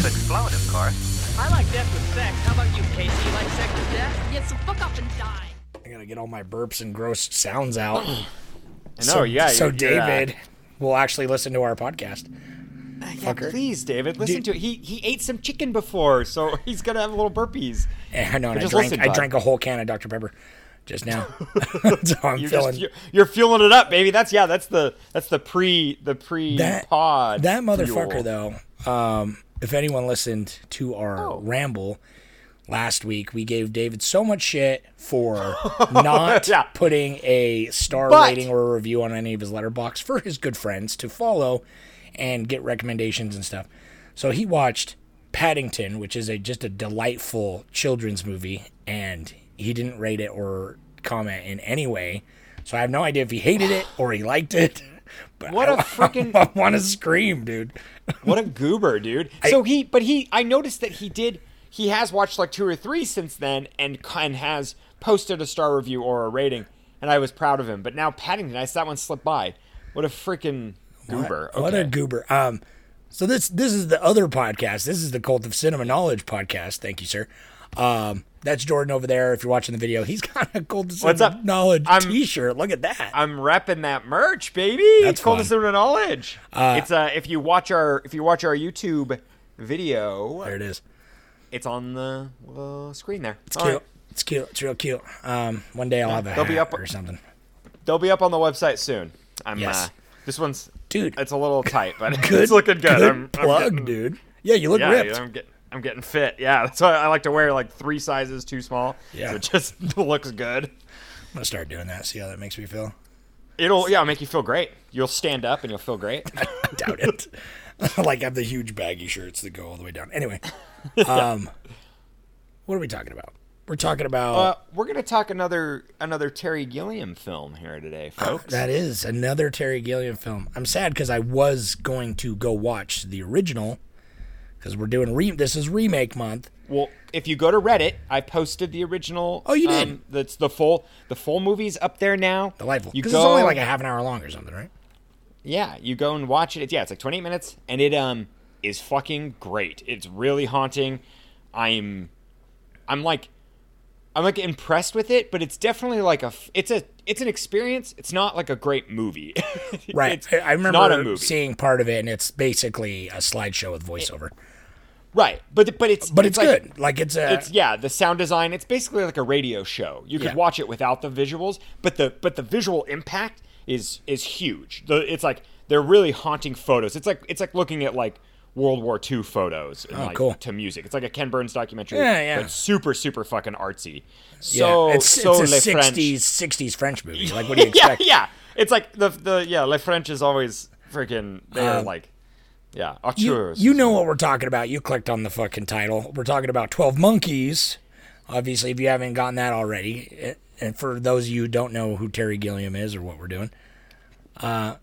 To explode, of course. I like death with sex. How about you, Casey? You like sex with death? Yes, so fuck up and die. I gotta get all my burps and gross sounds out. David will actually listen to our podcast. Yeah, please, David, listen to it. He ate some chicken before, so he's gonna have little burpees. I know. I drank a whole can of Dr. Pepper just now. So I'm you're fueling it up, baby. That's the pre-pod. That motherfucker fuel. Though. If anyone listened to our ramble last week, we gave David so much shit for not putting a rating or a review on any of his Letterboxd for his good friends to follow and get recommendations and stuff. So he watched Paddington, which is just a delightful children's movie, and he didn't rate it or comment in any way. So I have no idea if he hated it or he liked it. But I want to scream, dude. What a goober, dude. I noticed that he has watched like two or three since then and has posted a star review or a rating, and I was proud of him. But now Paddington, I saw that one slip by. What a freaking goober. What a goober. So this is the other podcast. This is the Cult of Cinema Knowledge podcast. Thank you, sir. That's Jordan over there. If you're watching the video, he's got a Cult of Cinema Knowledge t-shirt. Look at that. I'm repping that merch, baby. That's Cult of Cinema Knowledge. It's if you watch our YouTube video, there it is. It's on the screen there. It's cute. Right. It's cute. It's real cute. One day I'll have a hat or something. They'll be up on the website soon. This one's, dude, it's a little tight, but it's looking good. Good plug, dude. Yeah, you look ripped. I'm getting fit. Yeah, that's why I like to wear like three sizes too small. Yeah, so it just looks good. I'm gonna start doing that. See how that makes me feel. It'll make you feel great. You'll stand up and you'll feel great. I doubt it. Like I have the huge baggy shirts that go all the way down. Anyway, what are we talking about? We're talking about. We're gonna talk another Terry Gilliam film here today, folks. That is another Terry Gilliam film. I'm sad because I was going to go watch the original. Because we're doing this is remake month. Well, if you go to Reddit, I posted the original. Oh, you did. That's the full movie's up there now. Delightful. Because it's only like a half an hour long or something, right? Yeah, you go and watch it. It's like 28 minutes, and it is fucking great. It's really haunting. I'm like impressed with it, but it's definitely like it's an experience. It's not like a great movie. Right. I remember seeing part of it, and it's basically a slideshow with voiceover. Right, but it's good. Like the sound design. It's basically like a radio show. You could watch it without the visuals, but the visual impact is huge. It's like they're really haunting photos. It's like looking at like World War II photos to music. It's like a Ken Burns documentary. Yeah. But super super fucking artsy. So yeah. it's a '60s French movie. Like what do you expect? Yeah. It's like the Le French is always freaking. They're like. Yeah, you know what we're talking about. You clicked on the fucking title. We're talking about 12 Monkeys. Obviously, if you haven't gotten that already, and for those of you who don't know who Terry Gilliam is or what we're doing, 12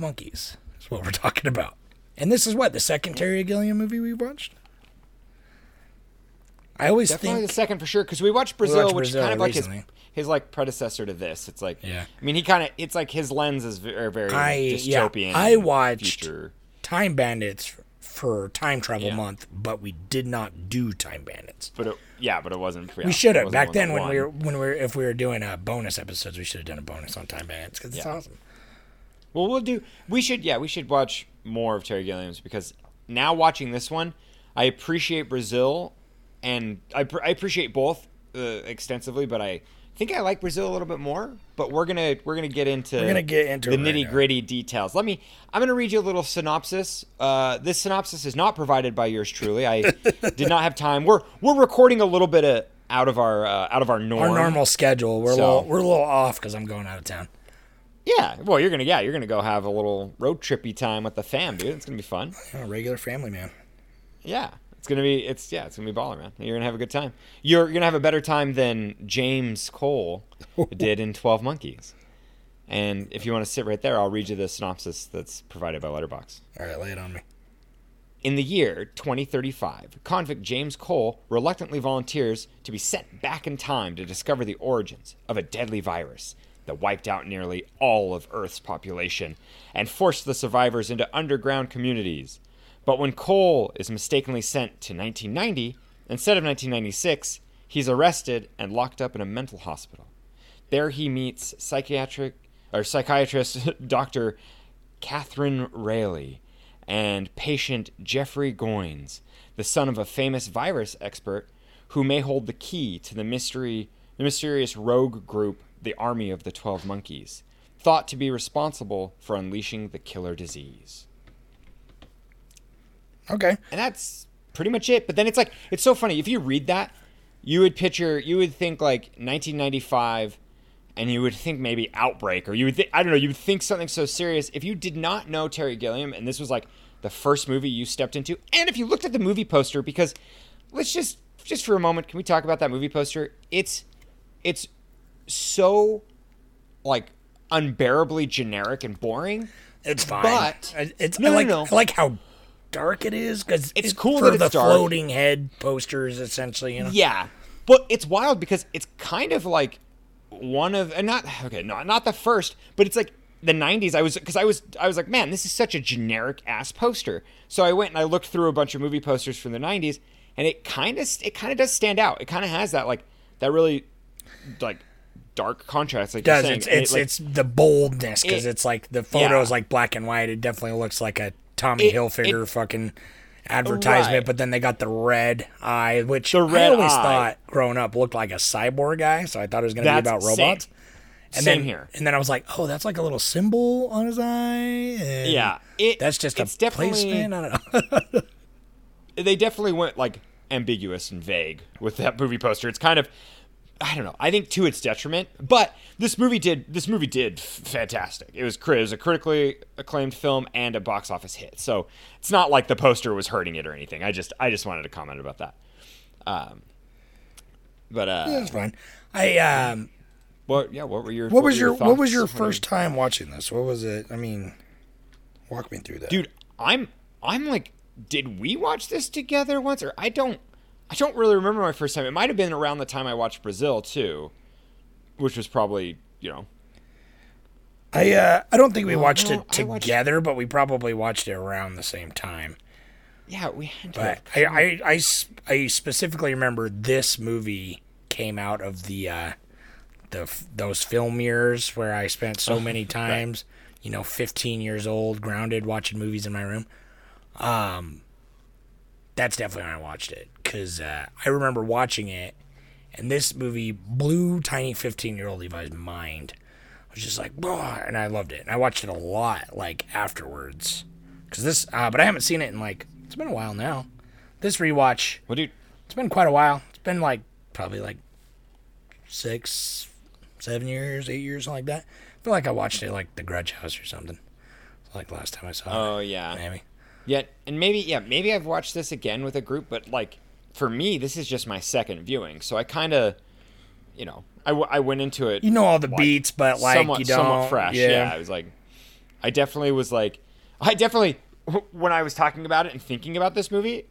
Monkeys is what we're talking about. And this is the second Terry Gilliam movie we watched? I always Definitely the second for sure, because we watched Brazil, which kind of like his like predecessor to this. It's like, I mean, he kind of, it's like his lens is very, very dystopian. I watched future. Time Bandits for Time Travel Month, but we did not do Time Bandits. But it wasn't. Yeah, we should have back then if we were doing bonus episodes, we should have done a bonus on Time Bandits because it's awesome. Well, we should watch more of Terry Gilliam's because now watching this one, I appreciate Brazil, and I appreciate both extensively, but I think I like Brazil a little bit more, but we're gonna get into the nitty-gritty details. I'm gonna read you a little synopsis. This synopsis is not provided by yours truly. I did not have time. We're recording a little bit out of our norm. Our normal schedule. We're a little off because I'm going out of town. Yeah, well, you're gonna go have a little road trippy time with the fam, dude. It's gonna be fun. I'm a regular family man. Yeah. It's gonna be baller, man. You're gonna have a good time. You're gonna have a better time than James Cole did in 12 Monkeys. And if you want to sit right there, I'll read you the synopsis that's provided by Letterboxd. All right, lay it on me. In the year 2035, convict James Cole reluctantly volunteers to be sent back in time to discover the origins of a deadly virus that wiped out nearly all of Earth's population and forced the survivors into underground communities. But when Cole is mistakenly sent to 1990, instead of 1996, he's arrested and locked up in a mental hospital. There he meets psychiatrist Dr. Catherine Raley and patient Jeffrey Goines, the son of a famous virus expert who may hold the key to the mysterious rogue group, the Army of the 12 Monkeys, thought to be responsible for unleashing the killer disease. Okay. And that's pretty much it. But then it's like, it's so funny. If you read that, you would think like 1995, and you would think maybe Outbreak, or you would think something so serious. If you did not know Terry Gilliam, and this was like the first movie you stepped into, and if you looked at the movie poster, because let's just for a moment, can we talk about that movie poster? It's so like unbearably generic and boring. It's fine, but I like how dark it is, because it's cool for that it's the dark. Floating head posters, essentially. You know? Yeah, but it's wild because it's kind of like one of not the first, but it's like the 90s. I was like, man, this is such a generic ass poster. So I went and I looked through a bunch of movie posters from the 90s, and it kind of does stand out. It kind of has that like that really like dark contrast. Like does it's the boldness, because it's like the photos like black and white. It definitely looks like a Tommy Hilfiger fucking advertisement, right. But then they got the red eye, which I always thought growing up looked like a cyborg eye, so I thought it was going to be about robots. And then I was like, oh, that's like a little symbol on his eye. Yeah, that's just a placement. I don't know. They definitely went like ambiguous and vague with that movie poster. It's kind of, I don't know. I think to its detriment, but this movie did fantastic. It was a critically acclaimed film and a box office hit. So it's not like the poster was hurting it or anything. I just wanted to comment about that. That's fine. What was your first time watching this? What was it? I mean, walk me through that. Dude, I'm like, did we watch this together once? Or I don't really remember my first time. It might have been around the time I watched Brazil too, which was probably, you know. I don't think we watched it together, but we probably watched it around the same time. Yeah, we had to. But I specifically remember this movie came out of those film years where I spent so many times, 15 years old, grounded, watching movies in my room. That's definitely when I watched it, because I remember watching it, and this movie blew tiny 15-year-old Levi's mind. I was just like, bah, and I loved it. And I watched it a lot, like, afterwards. Because this, but I haven't seen it in, like, it's been a while now. This rewatch, well, dude, it's been quite a while. It's been, like, probably, like, 6, 7 years, 8 years, something like that. I feel like I watched it, like, The Grudge House or something. Like, last time I saw it. Oh, yeah. Maybe. Yeah, and maybe I've watched this again with a group, but like for me, this is just my second viewing, so I kind of, I went into it. You know all the like, beats, but like somewhat, you don't. Somewhat fresh. Yeah, I was like, I definitely when I was talking about it and thinking about this movie,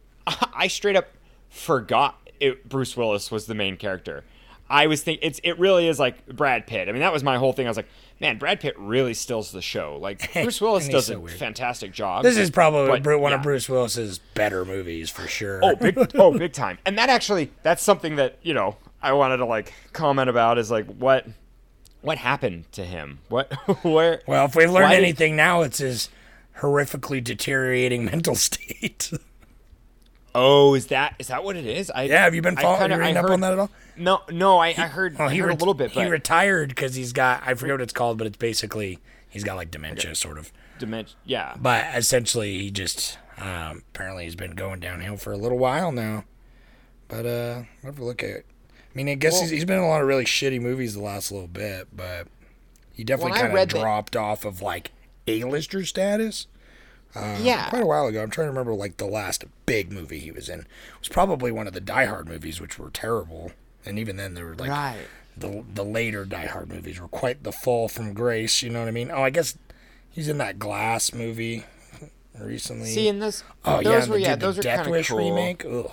I straight up forgot Bruce Willis was the main character. I was thinking it really is like Brad Pitt. I mean, that was my whole thing. I was like, man, Brad Pitt really steals the show. Like, Bruce Willis does a fantastic job. This is probably one of Bruce Willis's better movies for sure. Big time. And that actually, that's something that, I wanted to like comment about is like, what happened to him? Where? Well, if we've learned anything now, it's his horrifically deteriorating mental state. Oh, is that what it is? Have you been following up on that at all? No, I heard a little bit. But he retired because he's got, I forget what it's called, but it's basically, he's got like dementia, sort of. Dementia, yeah. But essentially, he just, apparently he's been going downhill for a little while now. But I'll have to look at it. I mean, I guess he's been in a lot of really shitty movies the last little bit, but he definitely kind of dropped off of like A-lister status. Quite a while ago. I'm trying to remember, like, the last big movie he was in. It was probably one of the Die Hard movies, which were terrible. And even then, they were, like, the later Die Hard movies were quite the fall from grace, you know what I mean? Oh, I guess he's in that Glass movie recently. See, in this... Oh, those yeah, were, yeah, those the Death Wish cool. remake. Ugh.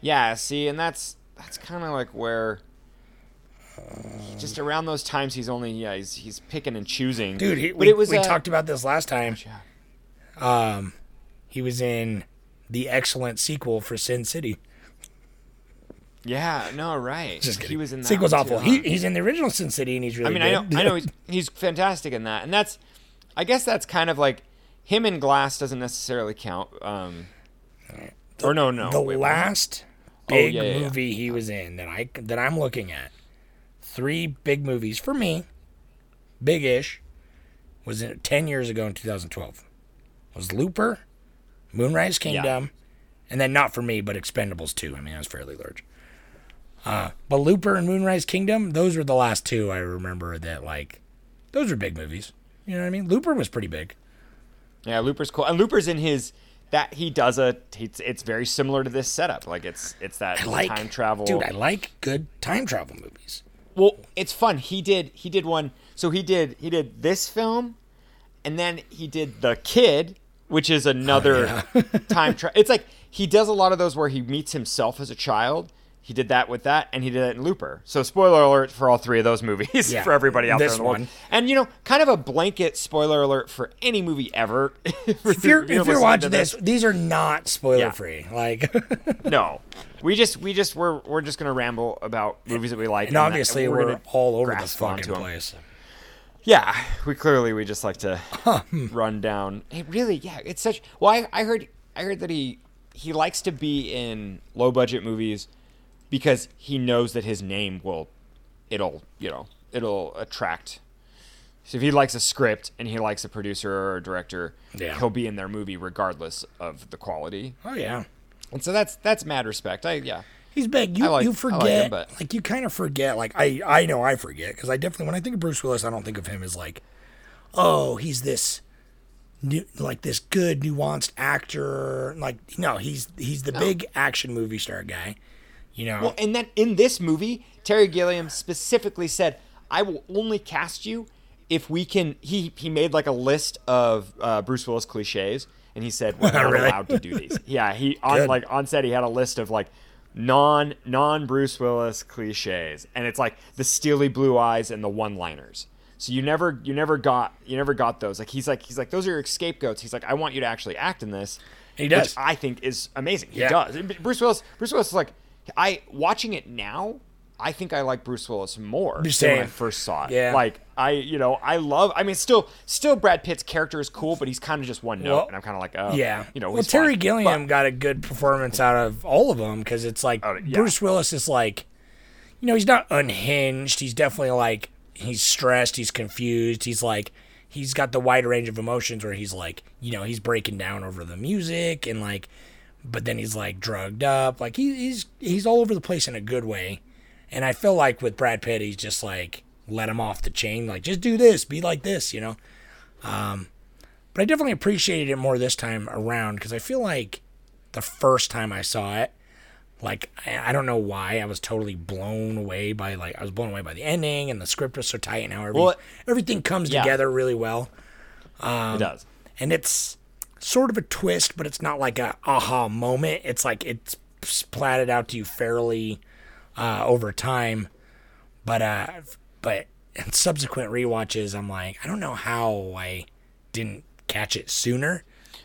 Yeah, see, and that's kind of like where... just around those times, he's only... Yeah, he's picking and choosing. Dude, we talked about this last time. Yeah. He was in the excellent sequel for Sin City. Yeah, no, right. Just kidding. He was in that sequel's awful. He's in the original Sin City, and he's really good. I know he's fantastic in that, and that's, I guess that's kind of like him in Glass doesn't necessarily count. The last big movie he was in that I'm looking at, three big movies for me, big-ish, was in 10 years ago in 2012. Was Looper, Moonrise Kingdom, and then not for me, but Expendables 2. I mean, I was fairly large. But Looper and Moonrise Kingdom, those were the last two I remember that, like, those were big movies. You know what I mean? Looper was pretty big. Yeah, Looper's cool. And Looper's in his, that he does a, it's very similar to this setup. Like, it's that time travel. Dude, I like good time travel movies. Well, it's fun. He did one. So he did this film, and then he did The Kid, which is another time travel. It's like he does a lot of those where he meets himself as a child. He did that with that, and he did that in Looper. So spoiler alert for all three of those movies for everybody out there in the world. And, you know, kind of a blanket spoiler alert for any movie ever. if you're watching this, these are not spoiler-free. Like, no. We're just going to ramble about movies that we like. And obviously we're gonna all over the fucking place. Yeah, we just like to run down. It really, it's such. Well, I heard that he likes to be in low budget movies because he knows that his name it'll attract. So if he likes a script and he likes a producer or a director, he'll be in their movie regardless of the quality. Oh yeah, and so that's mad respect. He's big. You kind of forget. Like, I know I forget, because I definitely, when I think of Bruce Willis, I don't think of him as like, oh, he's this new, like, this good nuanced actor. Like, no, he's the big action movie star guy. You know. Well, and then in this movie, Terry Gilliam specifically said, "I will only cast you if we can." He made like a list of Bruce Willis cliches, and he said, "We're not allowed to do these." Yeah, on set he had a list of like non Bruce Willis cliches, and it's like the steely blue eyes and the one-liners. So you never got those. Like he's like those are your scapegoats. He's like, I want you to actually act in this. And he does, which I think is amazing. Yeah. He does. Bruce Willis is like, watching it now, I think I like Bruce Willis more than when I first saw it. Yeah. Like still Brad Pitt's character is cool, but he's kind of just one note, and I'm kind of like, oh, yeah. You know, well, Terry Gilliam got a good performance out of all of them, because it's like Bruce Willis is like, you know, he's not unhinged. He's definitely like, he's stressed, he's confused, he's like, he's got the wide range of emotions where he's like, you know, he's breaking down over the music and like, but then he's like drugged up, like he's all over the place in a good way. And I feel like with Brad Pitt, he's just like, let him off the chain, like, just do this, be like this, you know? But I definitely appreciated it more this time around, because I feel like the first time I saw it, like, I don't know why, I was totally blown away by, like, I was blown away by the ending, and the script was so tight, and how everything comes together really well. It does. And it's sort of a twist, but it's not like a aha moment. It's like, it's splatted out to you fairly... over time, but in subsequent rewatches, I'm like, I don't know how I didn't catch it sooner.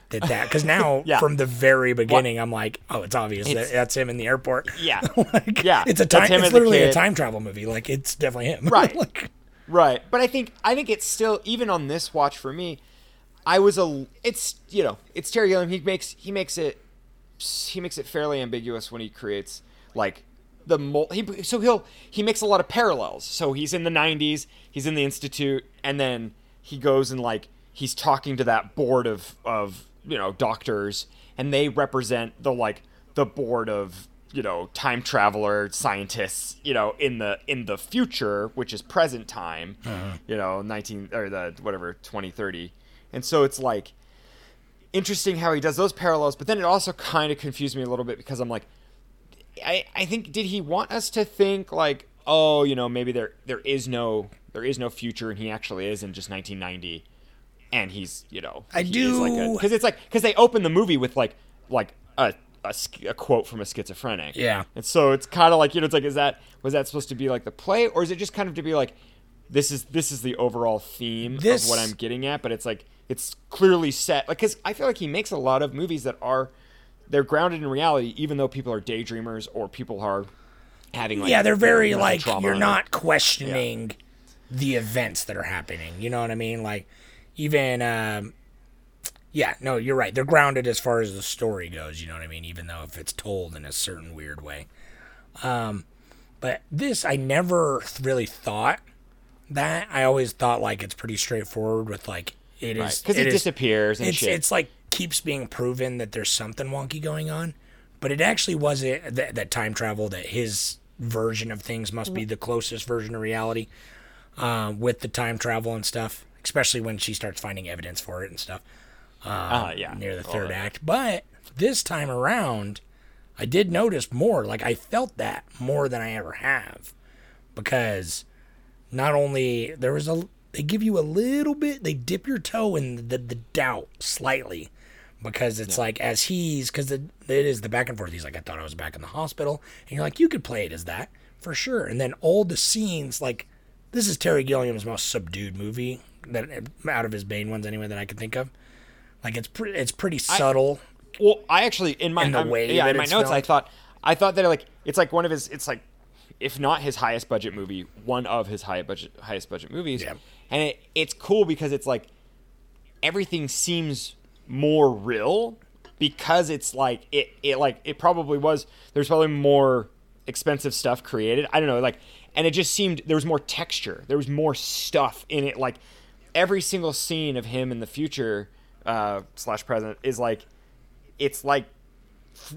Because now from the very beginning, I'm like, oh, it's obvious that's him in the airport. Yeah, like, yeah, it's literally a time travel movie. Like, it's definitely him. Right, like, right. But I think it's still, even on this watch for me, it's Terry Gilliam. He makes it fairly ambiguous when he creates like. He makes a lot of parallels. So he's in the 90s, he's in the Institute, and then he goes and like he's talking to that board of you know, doctors, and they represent the board of, you know, time traveler scientists, you know, in the future, which is present time, you know, 2030. And so it's like interesting how he does those parallels, but then it also kind of confused me a little bit because I'm like, I think, did he want us to think like, oh, you know, maybe there is no future and he actually is in just 1990 and he's, you know, because they open the movie with a quote from a schizophrenic. Yeah. And so it's kind of like, you know, it's like, was that supposed to be like the play, or is it just kind of to be like, this is the overall theme of what I'm getting at, but it's like, it's clearly set. Like, cause I feel like he makes a lot of movies that are, they're grounded in reality, even though people are daydreamers or people are having like, yeah, they're very like, you're not questioning the events that are happening. You know what I mean? Like even, yeah, no, you're right. They're grounded as far as the story goes, you know what I mean? Even though if it's told in a certain weird way. But this, I never really thought that. I always thought, like, it's pretty straightforward with, like, it is... Because it disappears and shit. It's, like, keeps being proven that there's something wonky going on. But it actually wasn't that time travel, that his version of things must be the closest version of reality with the time travel and stuff, especially when she starts finding evidence for it and stuff. Near the third act. But this time around, I did notice more. Like, I felt that more than I ever have, because not only there was they give you a little bit, they dip your toe in the doubt slightly, because it's like, as he's, because it is the back and forth. He's like, I thought I was back in the hospital, and you're like, you could play it as that for sure. And then all the scenes, like, this is Terry Gilliam's most subdued movie that out of his Bane ones anyway that I can think of. Like, it's pretty subtle. I actually in my notes, I thought that, like, it's like one of his, it's like, if not his highest budget movie, one of his highest budget movies. Yeah. And it's cool because it's like everything seems more real, because it's like it probably was, there's probably more expensive stuff created. I don't know, like, and it just seemed there was more texture, there was more stuff in it. Like every single scene of him in the future slash present is like, it's like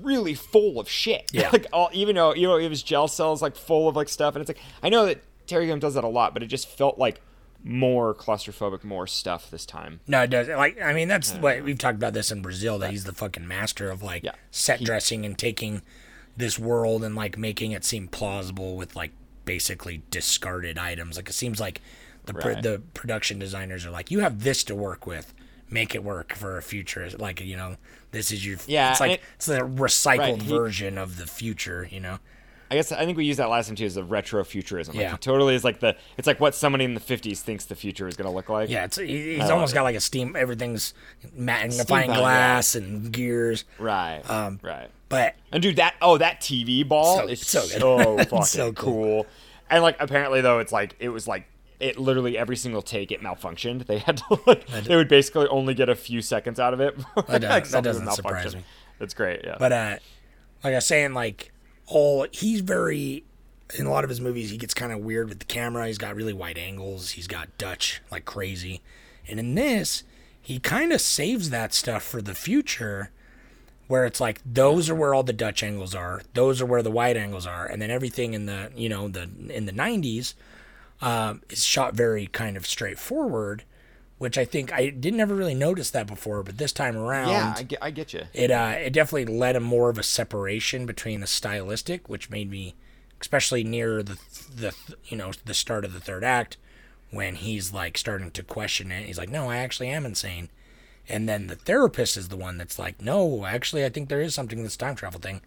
really full of shit. Yeah. Like all, you know, it was jail cells, like full of like stuff. And it's like, I know that Terry Gilliam does that a lot, but it just felt like more claustrophobic, more stuff this time. No, it does. Like, I mean, that's what we've talked about this in Brazil, that he's the fucking master of like set dressing and taking this world and like making it seem plausible with like basically discarded items. Like, it seems like the production designers are like, you have this to work with. Make it work for a future, like, you know, this is your... Yeah, it's like, it's a recycled version of the future, you know? I think we used that last time, too, as the retrofuturism. Like, it totally is like it's like what somebody in the 50s thinks the future is going to look like. Yeah, he's almost got like a steam... Everything's magnifying glass and gears. Right, right. But... And, dude, that TV ball is so fucking so cool. And, like, apparently, though, it's like... It was like... It literally every single take it malfunctioned. They had to like, they would basically only get a few seconds out of it. That doesn't surprise me. It's great, yeah. But like I was saying, like he's very, in a lot of his movies he gets kind of weird with the camera. He's got really wide angles. He's got Dutch like crazy, and in this he kind of saves that stuff for the future, where it's like those are where all the Dutch angles are. Those are where the wide angles are, and then everything in the in the 90s. It's shot very kind of straightforward, which I think I didn't ever really notice that before, but this time around, yeah, I get you. It definitely led a more of a separation between the stylistic, which made me, especially near the start of the third act, when he's like starting to question it. He's like, no, I actually am insane, and then the therapist is the one that's like, no, actually, I think there is something in this time travel thing.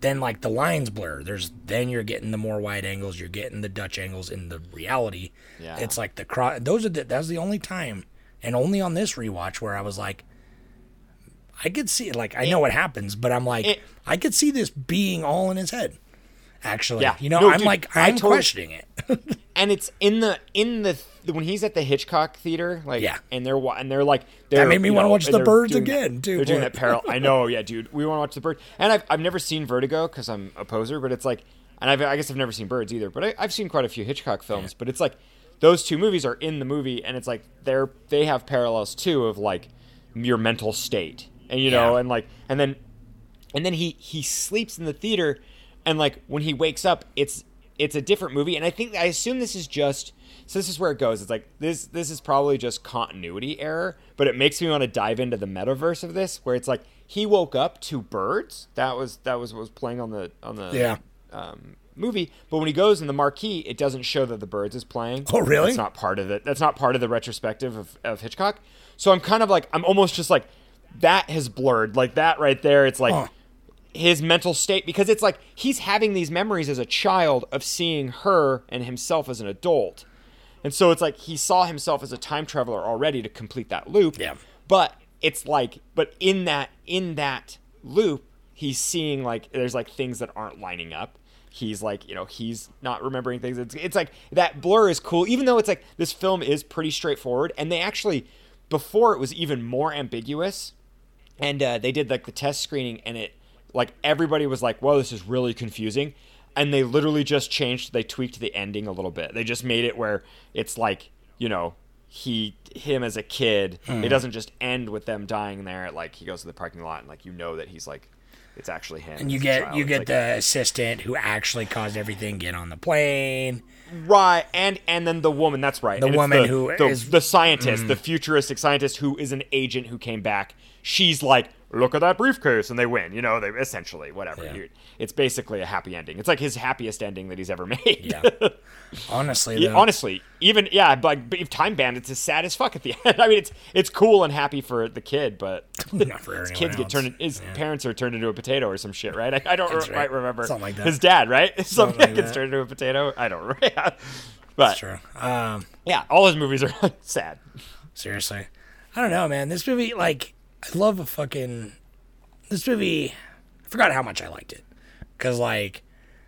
Then like the lines blur. Then you're getting the more wide angles, you're getting the Dutch angles in the reality. Yeah. It's like the cross. That was the only time, and only on this rewatch, where I was like, I could see it. Like I know what happens, but I'm like, I could see this being all in his head. Actually, yeah. You know, no, I'm questioning it. And it's when he's at the Hitchcock theater, like, yeah. and they're like, that made me want to watch The Birds again, dude. They're doing that parallel. I know, yeah, dude. We want to watch The Birds. And I've never seen Vertigo because I'm a poser, but it's like, and I guess I've never seen Birds either, but I've seen quite a few Hitchcock films. Yeah. But it's like those two movies are in the movie, and it's like they have parallels too of like your mental state, and you know, and like, and then he sleeps in the theater. And, like, when he wakes up, it's it's a different movie. And I assume this is just, so this is where it goes. It's like, this is probably just continuity error, but it makes me want to dive into the metaverse of this, where it's like, he woke up to birds. That was what was playing on the movie. But when he goes in the marquee, it doesn't show that the birds is playing. Oh, really? That's not part of it. That's not part of the retrospective of Hitchcock. So I'm kind of like, I'm almost just like, that has blurred, like that right there. It's like his mental state, because it's like he's having these memories as a child of seeing her and himself as an adult. And so it's like he saw himself as a time traveler already to complete that loop. Yeah. But it's like, but in that loop, he's seeing like, there's like things that aren't lining up. He's like, you know, he's not remembering things. It's like that blur is cool, even though it's like this film is pretty straightforward. And they actually, before it was even more ambiguous. And they did like the test screening, and it like everybody was like, whoa, this is really confusing. And they literally just tweaked the ending a little bit. They just made it where it's like, you know, him as a kid, it doesn't just end with them dying there. Like he goes to the parking lot and like, you know, that he's like, it's actually him. And you get like, the assistant who actually caused everything get on the plane. Right. And then the woman, that's right. The woman who is the scientist, the futuristic scientist who is an agent who came back. She's like, look at that briefcase, and they win. You know, they essentially, whatever. Yeah. It's basically a happy ending. It's like his happiest ending that he's ever made. Yeah. Honestly, like Time Bandits is sad as fuck at the end. I mean, it's cool and happy for the kid, but not for his kids else. Parents are turned into a potato or some shit, right? I don't quite remember. Something like that. His dad, right? Something like gets turned into a potato. I don't remember. Yeah. But that's true. Yeah, all his movies are sad. Seriously. I don't know, man. This movie, like, I love a fucking... This movie... I forgot how much I liked it. Because, like,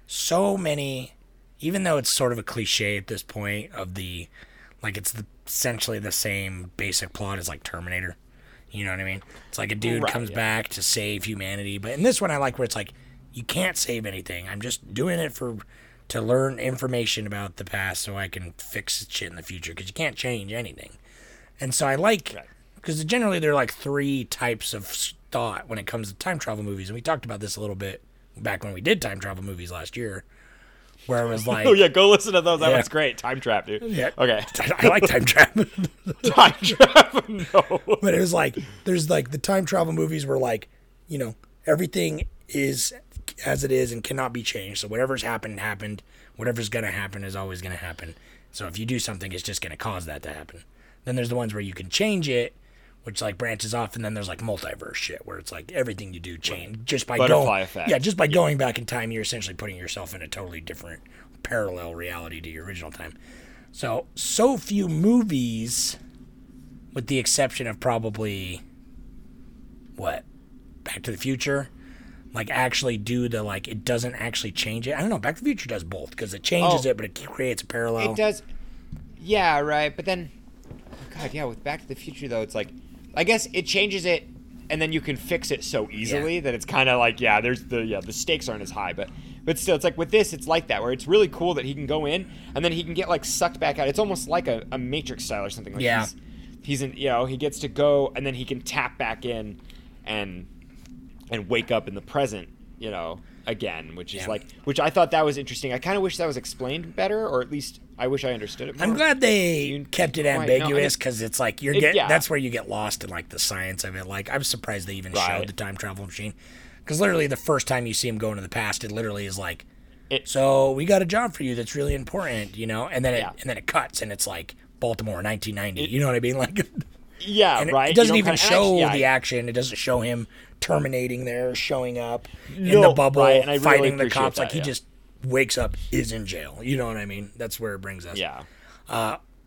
so many... Even though it's sort of a cliche at this point of the... Like, it's essentially the same basic plot as, like, Terminator. You know what I mean? It's like a dude comes back to save humanity. But in this one, I like where it's like, you can't save anything. I'm just doing it to learn information about the past so I can fix shit in the future. Because you can't change anything. And so I like... Right. Because generally there are like three types of thought when it comes to time travel movies. And we talked about this a little bit back when we did time travel movies last year. Where it was like... Oh, yeah, go listen to those. Yeah. That one's great. Time Trap, dude. Yeah. Okay. I like Time Trap. Time Trap? No. But it was like, there's like the time travel movies where like, you know, everything is as it is and cannot be changed. So whatever's happened, happened. Whatever's going to happen is always going to happen. So if you do something, it's just going to cause that to happen. Then there's the ones where you can change it, which like branches off, and then there's like multiverse shit where it's like everything you do change just by going back in time. You're essentially putting yourself in a totally different parallel reality to your original time. So few movies, with the exception of probably Back to the Future, like actually do the like it doesn't actually change it. I don't know. Back to the Future does both because it changes it, but it creates a parallel. It does. Yeah, right. But then, God, yeah. With Back to the Future though, it's like. I guess it changes it, and then you can fix it so easily that it's kind of like, the stakes aren't as high, but still, it's like with this, it's like that where it's really cool that he can go in and then he can get like sucked back out. It's almost like a Matrix style or something. Like he's in, you know, he gets to go and then he can tap back in and wake up in the present, you know, again, which is which I thought that was interesting. I kind of wish that was explained better, or at least I wish I understood it more. I'm glad they kept it ambiguous because it's like that's where you get lost in like the science of it. Like I'm surprised they even showed the time travel machine because literally the first time you see him go into the past, it literally is like, so we got a job for you that's really important, you know, and then it cuts and it's like Baltimore 1990. You know what I mean? Like, It doesn't even show the action. It doesn't show him terminating there, showing up in the bubble, and fighting the cops. Like he just wakes up, is in jail. You know what I mean? That's where it brings us. Yeah.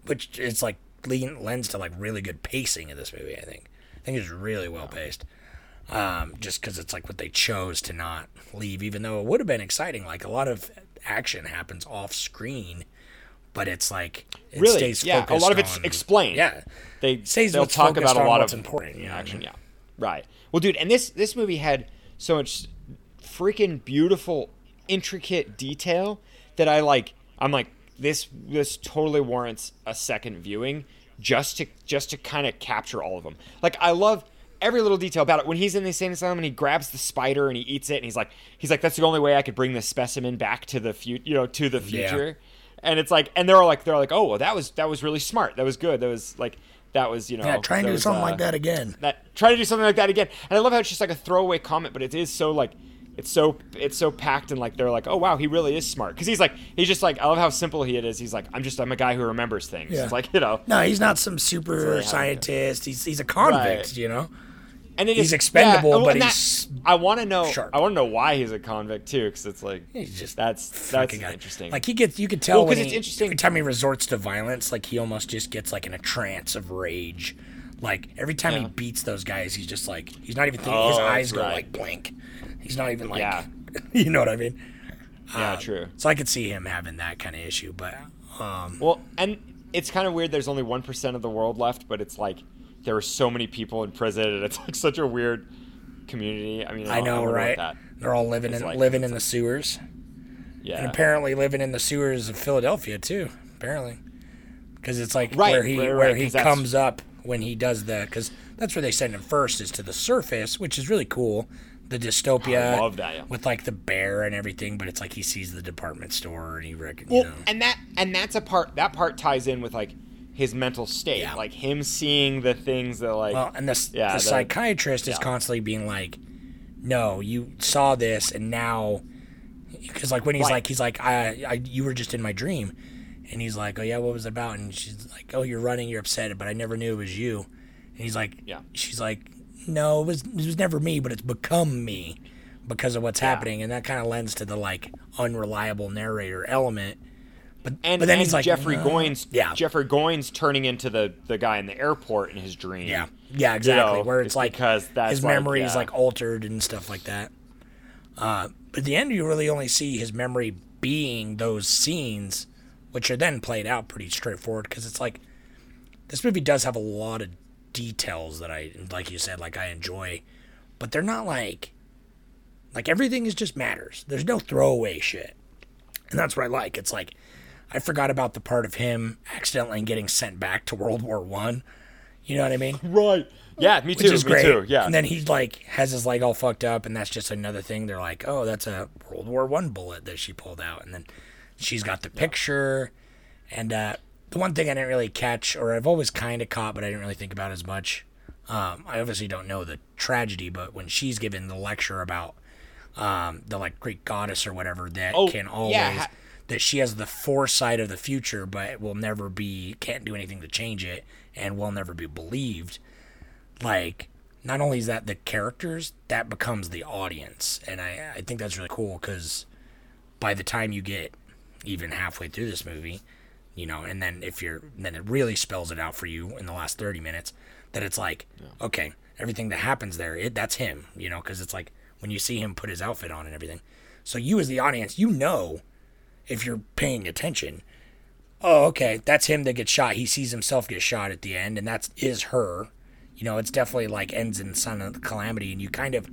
Which it's like lends to like really good pacing in this movie. I think it's really well paced. Just because it's like what they chose to not leave, even though it would have been exciting. Like a lot of action happens off screen, but it's like it stays focused. A lot of it's explained. Yeah. They'll talk about a lot of important action. Yeah. Right. Well, dude, and this movie had so much freaking beautiful, intricate detail that I'm like this totally warrants a second viewing just to kind of capture all of them. Like I love every little detail about it. When he's in the insane asylum and he grabs the spider and he eats it, and he's like, that's the only way I could bring this specimen back to the future, to the future. Yeah. And it's like, and they're all like, oh, well, that was really smart. That was good. That was, yeah, try and do something like that again. Try to do something like that again. And I love how it's just like a throwaway comment, but it is so like, it's so packed, and like they're like, oh wow, he really is smart, because he's just like I love how simple he is. He's like, I'm a guy who remembers things. Yeah. It's like, no, he's not some super scientist. He's a convict, right. And he's expendable, but he's. I want to know why he's a convict too, because it's like he's just that's interesting. Like you could tell every time he resorts to violence, like he almost just gets like in a trance of rage. Like every time he beats those guys, he's just like he's not even thinking. His eyes go like blank. He's not even like, you know what I mean? Yeah, true. So I could see him having that kind of issue, but well, and it's kind of weird. There's only 1% of the world left, but it's like there are so many people in prison, and it's like such a weird community. I mean, I know, right? They're all living in the sewers. Yeah, and apparently living in the sewers of Philadelphia too. Apparently, because it's like where he comes up. When he does that, because that's where they send him first, is to the surface, which is really cool. The dystopia, I love that, with like the bear and everything, but it's like he sees the department store and he recognizes. Well, and that's a part ties in with like his mental state, like him seeing the things that like. Well, and the psychiatrist is constantly being like, "No, you saw this, and now," because like when he's like, "I you were just in my dream." And he's like, oh, yeah, what was it about? And she's like, oh, you're running, you're upset, but I never knew it was you. And he's like, she's like, no, it was never me, but it's become me because of what's happening. And that kind of lends to the, like, unreliable narrator element. But then he's like, Jeffrey Goins turning into the guy in the airport in his dream. Yeah, exactly. Where it's like his memory is, like, altered and stuff like that. But at the end, you really only see his memory being those scenes, which are then played out pretty straightforward, because it's like this movie does have a lot of details that I, like you said, like I enjoy, but they're not like everything is just matters. There's no throwaway shit, and that's what I like. It's like I forgot about the part of him accidentally getting sent back to World War I. You know what I mean? Right. Yeah. Me too. Which is great. Me too. Yeah. And then he like has his leg all fucked up, and that's just another thing. They're like, oh, that's a World War I bullet that she pulled out, and then. She's got the picture, and the one thing I didn't really catch, or I've always kind of caught, but I didn't really think about as much. I obviously don't know the tragedy, but when she's giving the lecture about the like Greek goddess or whatever that that she has the foresight of the future, but will never be, can't do anything to change it, and will never be believed. Like, not only is that the characters, that becomes the audience, and I think that's really cool because by the time you get even halfway through this movie, and then then it really spells it out for you in the last 30 minutes that it's like, okay, everything that happens there, that's him, because it's like when you see him put his outfit on and everything. So you as the audience, if you're paying attention, oh, okay, that's him that gets shot. He sees himself get shot at the end, and that is her. It's definitely like ends in Son of Calamity, and you kind of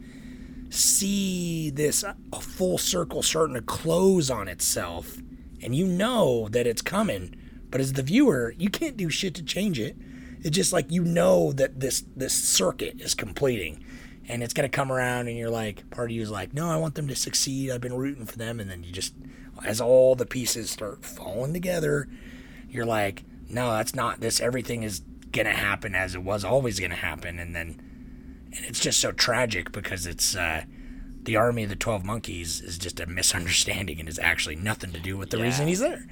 see this a full circle starting to close on itself. And that it's coming, but as the viewer, you can't do shit to change it. It's just like that this circuit is completing, and it's gonna come around. And you're like, part of you is like, no, I want them to succeed. I've been rooting for them. And then you just, as all the pieces start falling together, you're like, no, that's not this. Everything is gonna happen as it was always gonna happen. And it's just so tragic because it's. The army of the 12 monkeys is just a misunderstanding and is actually nothing to do with the reason he's there.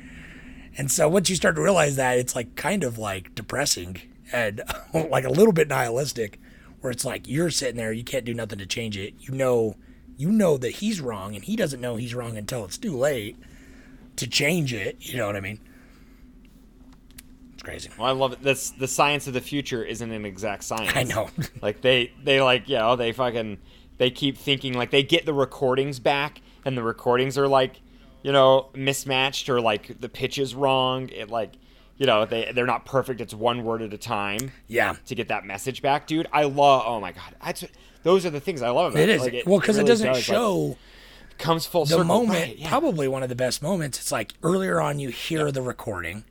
And so once you start to realize that, it's like kind of like depressing and like a little bit nihilistic, where it's like you're sitting there, you can't do nothing to change it. You know that he's wrong, and he doesn't know he's wrong until it's too late to change it. You know what I mean? It's crazy. Well, I love it. That's the science of the future isn't an exact science. I know. Like they like, they fucking. They keep thinking, like, they get the recordings back, and the recordings are, like, mismatched, or, like, the pitch is wrong. It, like, they're not perfect. It's one word at a time. Yeah. To get that message back, dude. Oh, my God. Those are the things I love about it. It is. Like, because it doesn't show. Like, comes full circle. The moment, probably one of the best moments. It's, like, earlier on you hear the recording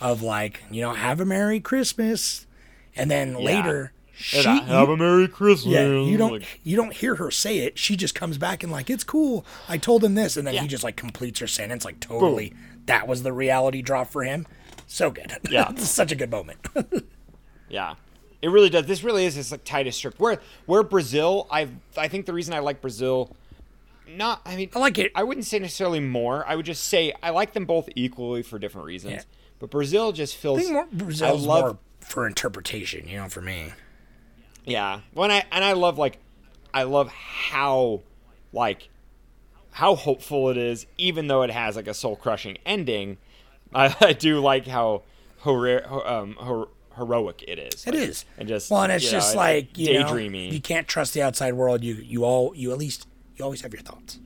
of, like, have a Merry Christmas. And then later She, have a Merry Christmas. Yeah, you don't hear her say it. She just comes back and like, it's cool. I told him this, and then he just like completes her sentence like totally. Boom. That was the reality drop for him. So good. Yeah, this is such a good moment. Yeah, it really does. This really is. It's like tightest strip. Where Brazil? I think the reason I like Brazil. Not, I mean, I like it. I wouldn't say necessarily more. I would just say I like them both equally for different reasons. Yeah. But Brazil just feels. I think more Brazil's more for interpretation, you know, for me. Yeah. When I love how hopeful it is, even though it has like a soul crushing ending. I do like how heroic it is. It is. And just well, and it's just know, like you daydreamy. Know, you can't trust the outside world. You always have your thoughts.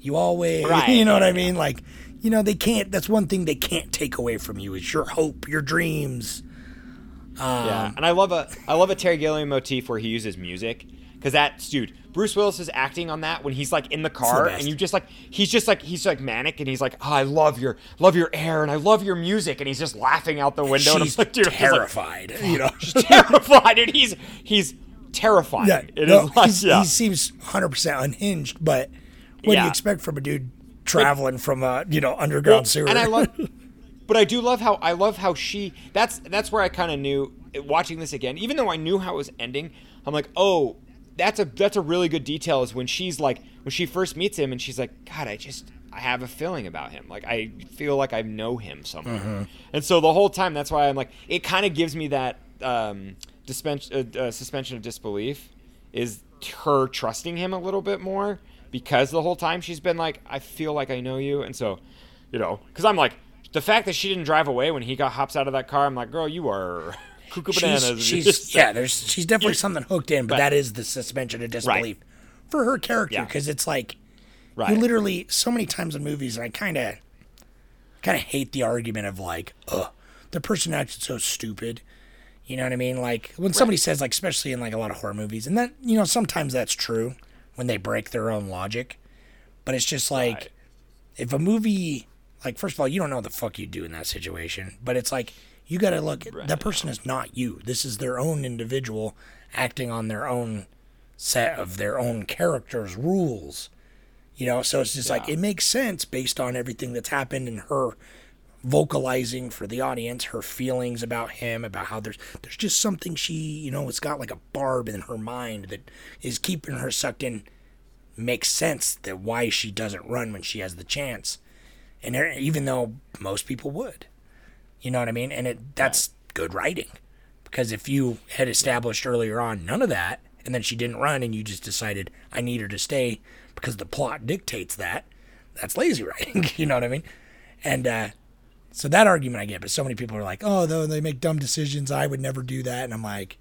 You always, right. You know what I mean? Like, you know, they can't. That's one thing they can't take away from you is your hope, your dreams. Yeah, and I love a Terry Gilliam motif where he uses music because that's dude. Bruce Willis is acting on that when he's like in the car and you just like he's manic and he's like, oh, I love your air and I love your music and he's just laughing out the window and I'm like, dude, terrified, like, you know, she's terrified and he's terrifying. Yeah, he seems 100% unhinged, but what do you expect from a dude traveling from a underground sewer? And I love. But I do love how she – that's where I kind of knew watching this again. Even though I knew how it was ending, I'm like, oh, that's a really good detail is when she's like – when she first meets him and she's like, God, I have a feeling about him. Like I feel like I know him somewhere. Mm-hmm. And so the whole time that's why I'm like – it kind of gives me that suspension of disbelief is her trusting him a little bit more because the whole time she's been like, I feel like I know you. And so, because I'm like – the fact that she didn't drive away when he hops out of that car, I'm like, girl, you are cuckoo bananas. She's definitely something hooked in, but that is the suspension of disbelief for her character because it's like you literally so many times in movies, and I kind of hate the argument of like, the person acted so stupid. You know what I mean? Like when somebody says like, especially in like a lot of horror movies, and that sometimes that's true when they break their own logic, but it's just like if a movie. Like, first of all, you don't know what the fuck you do in that situation. But it's like, you got to look, that person is not you. This is their own individual acting on their own set of their own character's rules. So it's just like, it makes sense based on everything that's happened and her vocalizing for the audience, her feelings about him, about how there's just something she, it's got like a barb in her mind that is keeping her sucked in. Makes sense that why she doesn't run when she has the chance. And even though most people would, you know what I mean? And that's good writing because if you had established earlier on none of that and then she didn't run and you just decided I need her to stay because the plot dictates that, that's lazy writing. You know what I mean? And so that argument I get, but so many people are like, oh, though they make dumb decisions. I would never do that. And I'm like,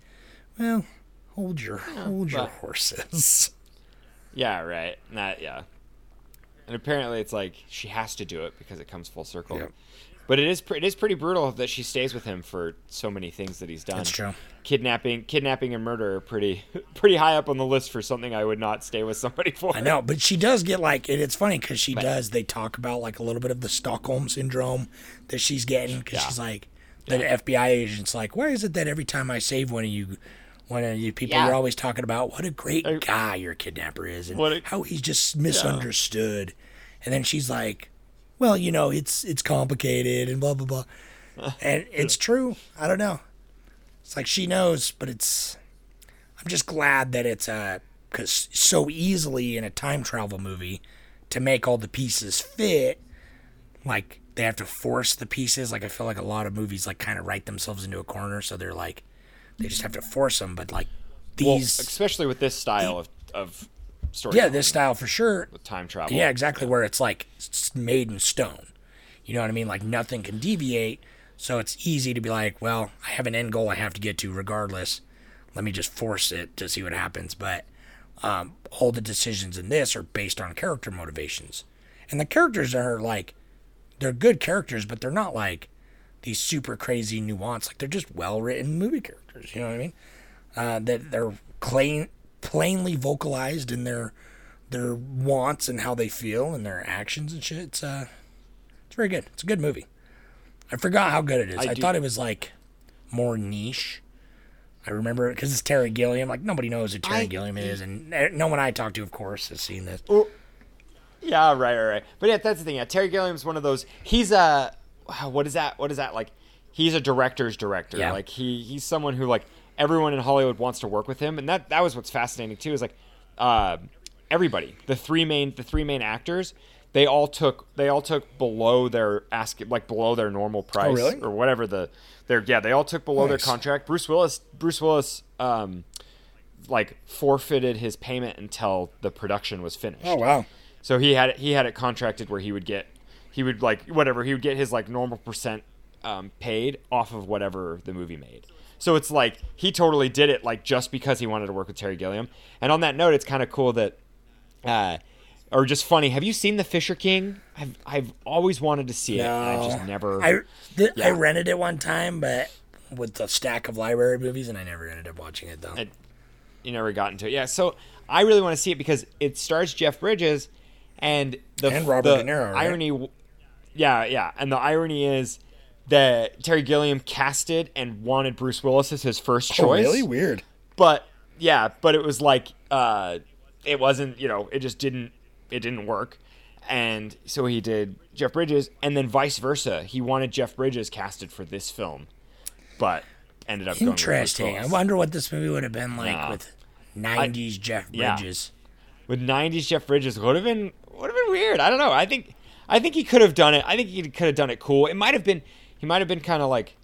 well, hold your horses. Yeah, right. And apparently it's like she has to do it because it comes full circle. Yep. But it is pretty brutal that she stays with him for so many things that he's done. That's true. Kidnapping and murder are pretty high up on the list for something I would not stay with somebody for. I know, but she does get like, and it's funny because they talk about like a little bit of the Stockholm syndrome that she's getting because she's like, the FBI agent's like, why is it that every time I save one of you people are always talking about what a great guy your kidnapper is and how he's just misunderstood. And then she's like, well, it's complicated and blah, blah, blah. And it's true. I don't know. It's like she knows, but I'm just glad that it's because so easily in a time travel movie to make all the pieces fit, like they have to force the pieces. Like I feel like a lot of movies like kind of write themselves into a corner. So they're like, they just have to force them, but like these, well, especially with this style of story. Yeah, this style for sure. With time travel. Yeah, exactly. Where it's like it's made in stone. You know what I mean? Like nothing can deviate. So it's easy to be like, well, I have an end goal I have to get to regardless. Let me just force it to see what happens. But all the decisions in this are based on character motivations, and the characters are like they're good characters, but they're not like these super crazy nuance. Like they're just well written movie characters. You know what I mean? That they're plainly vocalized in their wants and how they feel and their actions and shit. It's very good. It's a good movie. I forgot how good it is. I thought it was like more niche, I remember because it's Terry Gilliam. Like, nobody knows who Terry Gilliam is, and no one I talked to, of course, has seen this. Well, yeah, right. But yeah, that's the thing. Yeah, Terry Gilliam's one of those. He's a what is that like? He's a director's director. Yeah. Like he's someone who like everyone in Hollywood wants to work with him, and that was what's fascinating too. Is like everybody, the three main actors. They all took below their normal price. Oh, really? Or whatever they all took below their contract. Bruce Willis like forfeited his payment until the production was finished. Oh wow. So he had it contracted where he would get his like normal percent paid off of whatever the movie made. So it's like he totally did it like just because he wanted to work with Terry Gilliam. And on that note, it's kind of cool that or just funny. Have you seen The Fisher King? I've always wanted to see it. No. And I've just never. I rented it one time, but with a stack of library movies, and I never ended up watching it though. You never got into it, yeah. So I really want to see it because it stars Jeff Bridges, and Robert De Niro. Right? Irony, yeah. And the irony is that Terry Gilliam casted and wanted Bruce Willis as his first choice. Really weird. But yeah, but it was like it wasn't. You know, it just didn't. It didn't work, and so he did Jeff Bridges, and then vice versa. He wanted Jeff Bridges casted for this film, but ended up going with Bruce Willis. I wonder what this movie would have been like with 90s Jeff Bridges. Yeah. With 90s Jeff Bridges would have been weird. I don't know. I think he could have done it. I think he could have done it cool. It might have been kind of like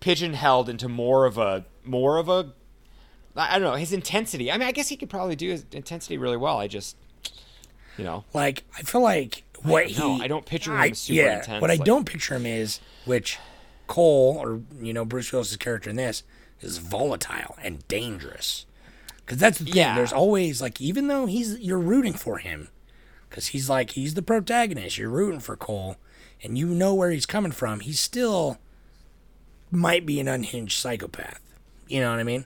pigeonholed into more of a I don't know, his intensity. I mean, I guess he could probably do his intensity really well. I just you know, like I feel like I don't picture him as super intense. What I don't picture him is, which Cole or Bruce Willis's character in this is volatile and dangerous. Because that's the thing. Yeah. There's always like, even though you're rooting for him, because he's like he's the protagonist. You're rooting for Cole, and you know where he's coming from. He still might be an unhinged psychopath. You know what I mean?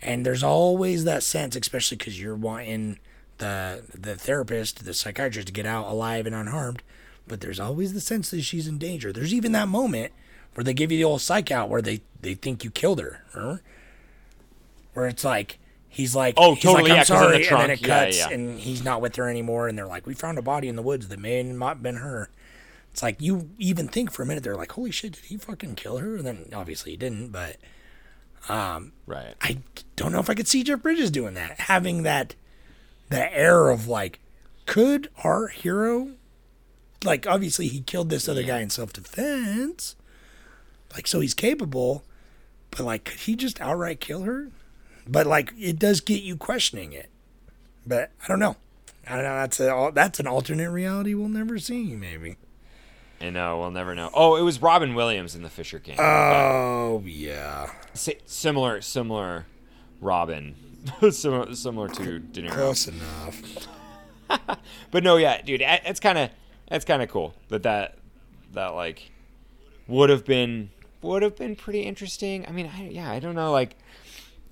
And there's always that sense, especially because you're wanting the therapist, the psychiatrist, to get out alive and unharmed, but there's always the sense that she's in danger. There's even that moment where they give you the old psych out where they think you killed her, remember? Where it's like he's like, oh, he's totally, like, I'm sorry, in the trunk. And then it cuts, and he's not with her anymore, and they're like, we found a body in the woods that may not have been her. It's like you even think for a minute, they're like, holy shit, did he fucking kill her? And then obviously he didn't, but right. I don't know if I could see Jeff Bridges doing that, having that. The air of like, could our hero, like obviously he killed this other guy in self-defense, like so he's capable, but like could he just outright kill her? But like it does get you questioning it. But I don't know. That's an alternate reality we'll never see. Maybe. I know we'll never know. Oh, it was Robin Williams in The Fisher King. Oh yeah. Similar Robin. Similar to De Niro. Close enough. But no, yeah, dude, it's kind of cool that like would have been pretty interesting. I mean, I don't know, like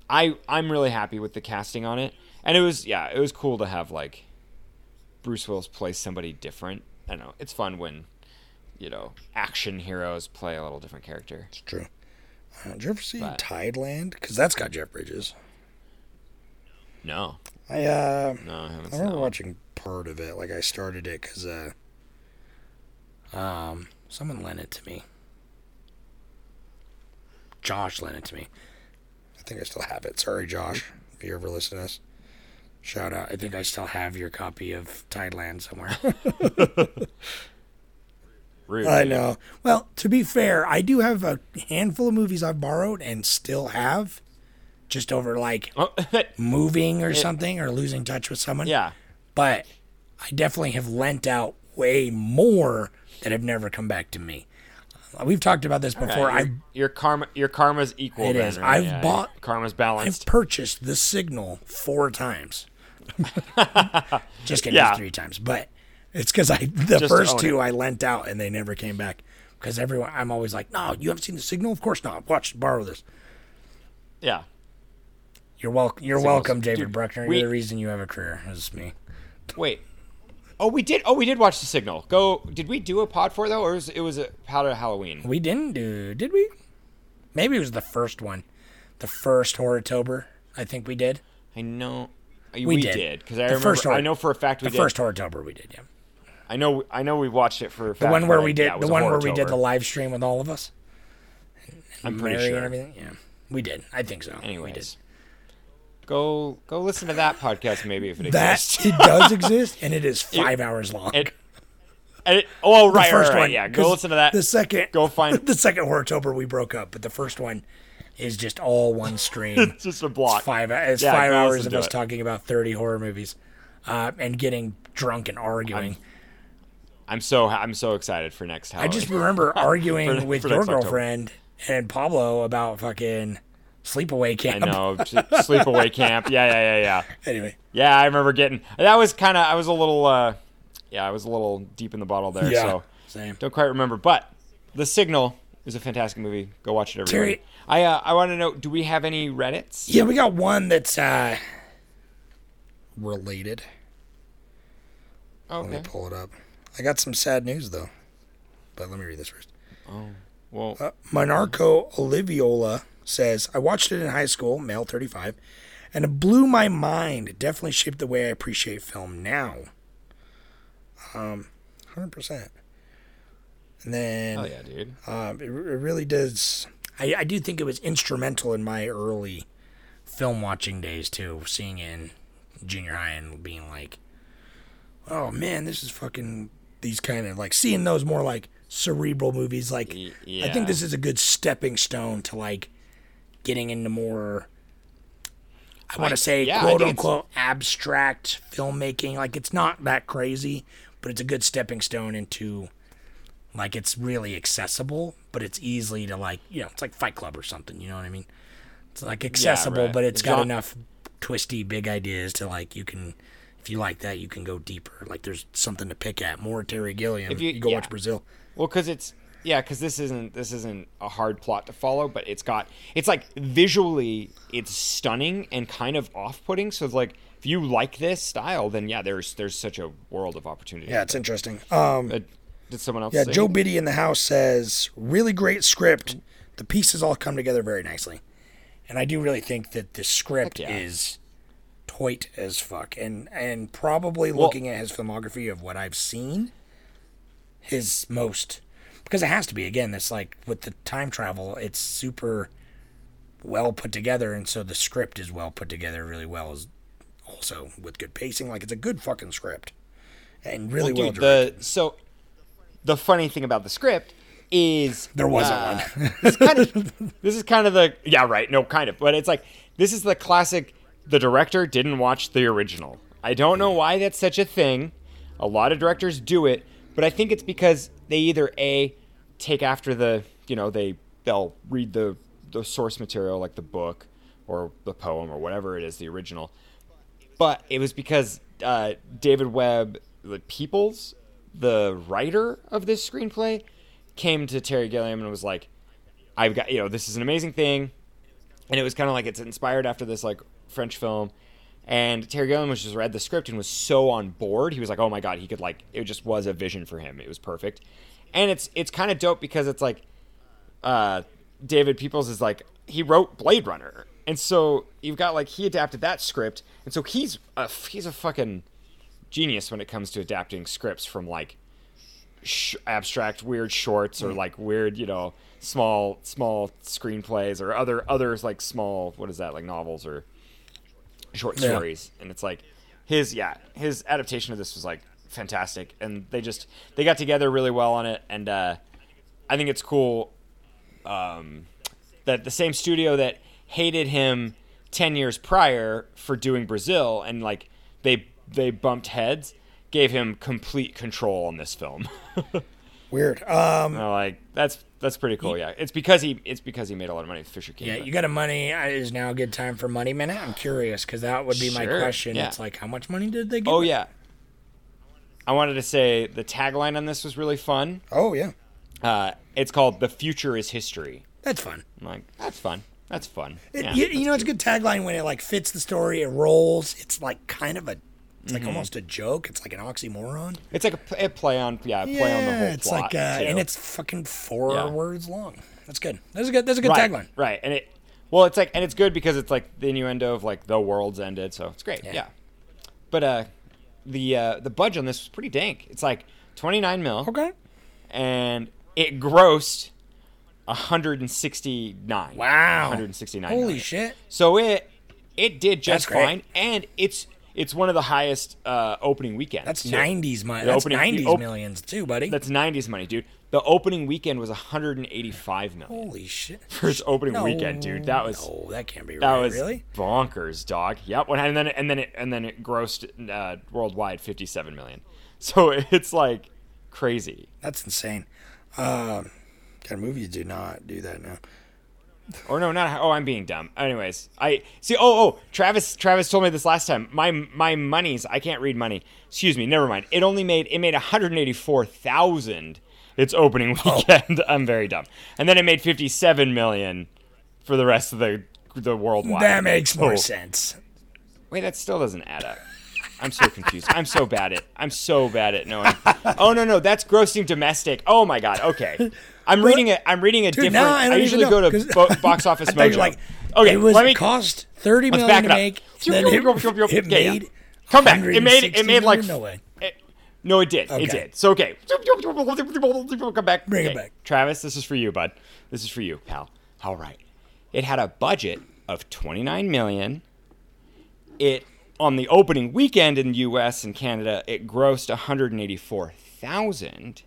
I'm really happy with the casting on it, and it was cool to have like Bruce Willis play somebody different. I know it's fun when action heroes play a little different character. It's true. Did you ever see Tideland? Because that's got Jeff Bridges. No. I remember watching part of it. Like I started it because someone lent it to me. Josh lent it to me. I think I still have it. Sorry, Josh, if you ever listen to us. Shout out. I think I still have your copy of Tideland somewhere. Rude. I know. Well, to be fair, I do have a handful of movies I've borrowed and still have. Just over like moving or something or losing touch with someone. Yeah. But I definitely have lent out way more that have never come back to me. We've talked about this before. Right. Your karma's equal. It is. I've bought karma's balanced. I've purchased The Signal 4 times. Just kidding, yeah. 3 times. But it's because the first two I lent out and they never came back. Because I'm always like, no, you haven't seen The Signal? Of course not. Watch, borrow this. Yeah. You're welcome, David Bruckner. You're the reason you have a career. It's me. Wait. Oh, we did watch The Signal. Did we do a pod for it, though, or was it a pod of Halloween? We didn't do. Did we? Maybe it was the first one. the first Horrortober, I think we did. I know. We did. Because I remember, I know for a fact we did. The first Horrortober we did, yeah. I know we watched it for a fact. The one where we did the one where we did the live stream with all of us. I'm pretty sure. And everything. Yeah, we did. I think so. Anyways. We did. Go listen to that podcast maybe if it exists. It does exist, and it is 5 hours long. Right, yeah. Go listen to that. The second Horrortober we broke up, but the first one is just all one stream. It's just a block. It's 5 hours of us talking about 30 horror movies, and getting drunk and arguing. I'm so excited for next Halloween. I just remember arguing with your girlfriend and Pablo about fucking Sleepaway Camp. I know. Sleepaway Camp. Yeah. Anyway. Yeah, I remember I was a little deep in the bottle there. Yeah, so same. Don't quite remember. But The Signal is a fantastic movie. Go watch it every week. I want to know, do we have any Reddits? Yeah, we got one that's related. Okay. Let me pull it up. I got some sad news, though. But let me read this first. Oh, well. Monarco Oliviola says, I watched it in high school, male 35, and it blew my mind. It definitely shaped the way I appreciate film now. 100%. And then... Oh, yeah, dude. It really does... I do think it was instrumental in my early film watching days, too, seeing it in junior high and being like, oh, man, this is fucking... These kind of, like, seeing those more, like, cerebral movies, like... Yeah. I think this is a good stepping stone to, like, getting into more... I want to say, quote-unquote, abstract filmmaking. Like, it's not that crazy, but it's a good stepping stone into... Like, it's really accessible, but it's easily to, like... You know, it's like Fight Club or something, you know what I mean? It's, like, accessible, yeah, right. But it's got enough twisty, big ideas to, like, you can... If you like that, you can go deeper. Like, there's something to pick at. More Terry Gilliam. You go watch Brazil. Well, because it's... Yeah, because this isn't a hard plot to follow, but it's got... It's, like, visually, it's stunning and kind of off-putting. So, it's like, if you like this style, then, yeah, there's such a world of opportunity. Yeah, it's interesting. Did someone else say? Joe Biddy in the house says, really great script. The pieces all come together very nicely. And I do really think that the script is... Hoyt as fuck, and probably looking at his filmography of what I've seen, his most, because it has to be, again, it's like with the time travel, it's super well put together, and so the script is well put together really well, is also with good pacing. Like, it's a good fucking script, and really well directed. So the funny thing about the script is there wasn't one. But it's like, this is the classic. The director didn't watch the original. I don't know why that's such a thing. A lot of directors do it, but I think it's because they either take after the, you know, they'll read the source material, like the book or the poem or whatever it is, the original. But it was because David Webb, the writer of this screenplay, came to Terry Gilliam and was like, I've got, you know, this is an amazing thing. And it was kind of like, it's inspired after this, like, French film, and Terry Gilliam was just read the script and was so on board. He was like, oh my god, he could, like, it just was a vision for him. It was perfect. And it's kind of dope because it's like David Peoples is like, he wrote Blade Runner, and so you've got, like, he adapted that script, and so he's a fucking genius when it comes to adapting scripts from, like, abstract weird shorts or, like, weird, you know, small screenplays or others, like, small, what is that, like, novels or short stories. And it's like his adaptation of this was, like, fantastic, and they got together really well on it. And I think it's cool that the same studio that hated him 10 years prior for doing Brazil, and, like, they bumped heads, gave him complete control on this film. Weird. Like, that's pretty cool. Yeah, it's because he made a lot of money with Fisher King. Yeah, but. You got a money. Is now a good time for Money Minute? I'm curious, because that would be my question. Yeah. It's like, how much money did they get? Oh yeah. I wanted to say the tagline on this was really fun. Oh yeah. It's called "The Future Is History." That's fun. I'm like, that's fun. That's fun. It's a good tagline when it, like, fits the story. It rolls. It's, like, kind of a. It's like almost a joke. It's like an oxymoron. It's like a play on, on the whole plot. It's like, and it's fucking four words long. That's good. That's a good tagline. Right, and it Well, it's like, and it's good because it's like the innuendo of like the world's ended, so it's great. Yeah. But the budget on this was pretty dank. It's like $29 million. Okay. And it grossed $169 million. Wow. $169 million. Holy shit. So it did just fine, and it's one of the highest opening weekends. That's '90s money. That's '90s millions too, buddy. That's '90s money, dude. The opening weekend was $185 million. Holy shit! For its opening weekend, dude, that was that can't be right. That was really bonkers, dog. Yep. And then it grossed worldwide $57 million. So it's like crazy. That's insane. Kind of movies do not do that now. Or no, not. Oh, I'm being dumb. Anyways, I see. Oh, Travis told me this last time. My monies. I can't read money. Excuse me. Never mind. It made $184,000. Its opening weekend. Oh. I'm very dumb. And then it made $57 million for the rest of the worldwide. That makes more sense. Wait, that still doesn't add up. I'm so confused. I'm so bad at knowing. Oh no, that's grossing domestic. Oh my god. Okay. I'm reading a different. No, I usually go to Box Office Mojo. Like, okay, it was cost $30 million to make. It made. Come back. It made like. No way. No, it did. Okay. It did. So okay. Come back. Bring it back, Travis. This is for you, bud. This is for you, pal. All right. It had a budget of $29 million. It on the opening weekend in the U.S. and Canada, it grossed $184,000.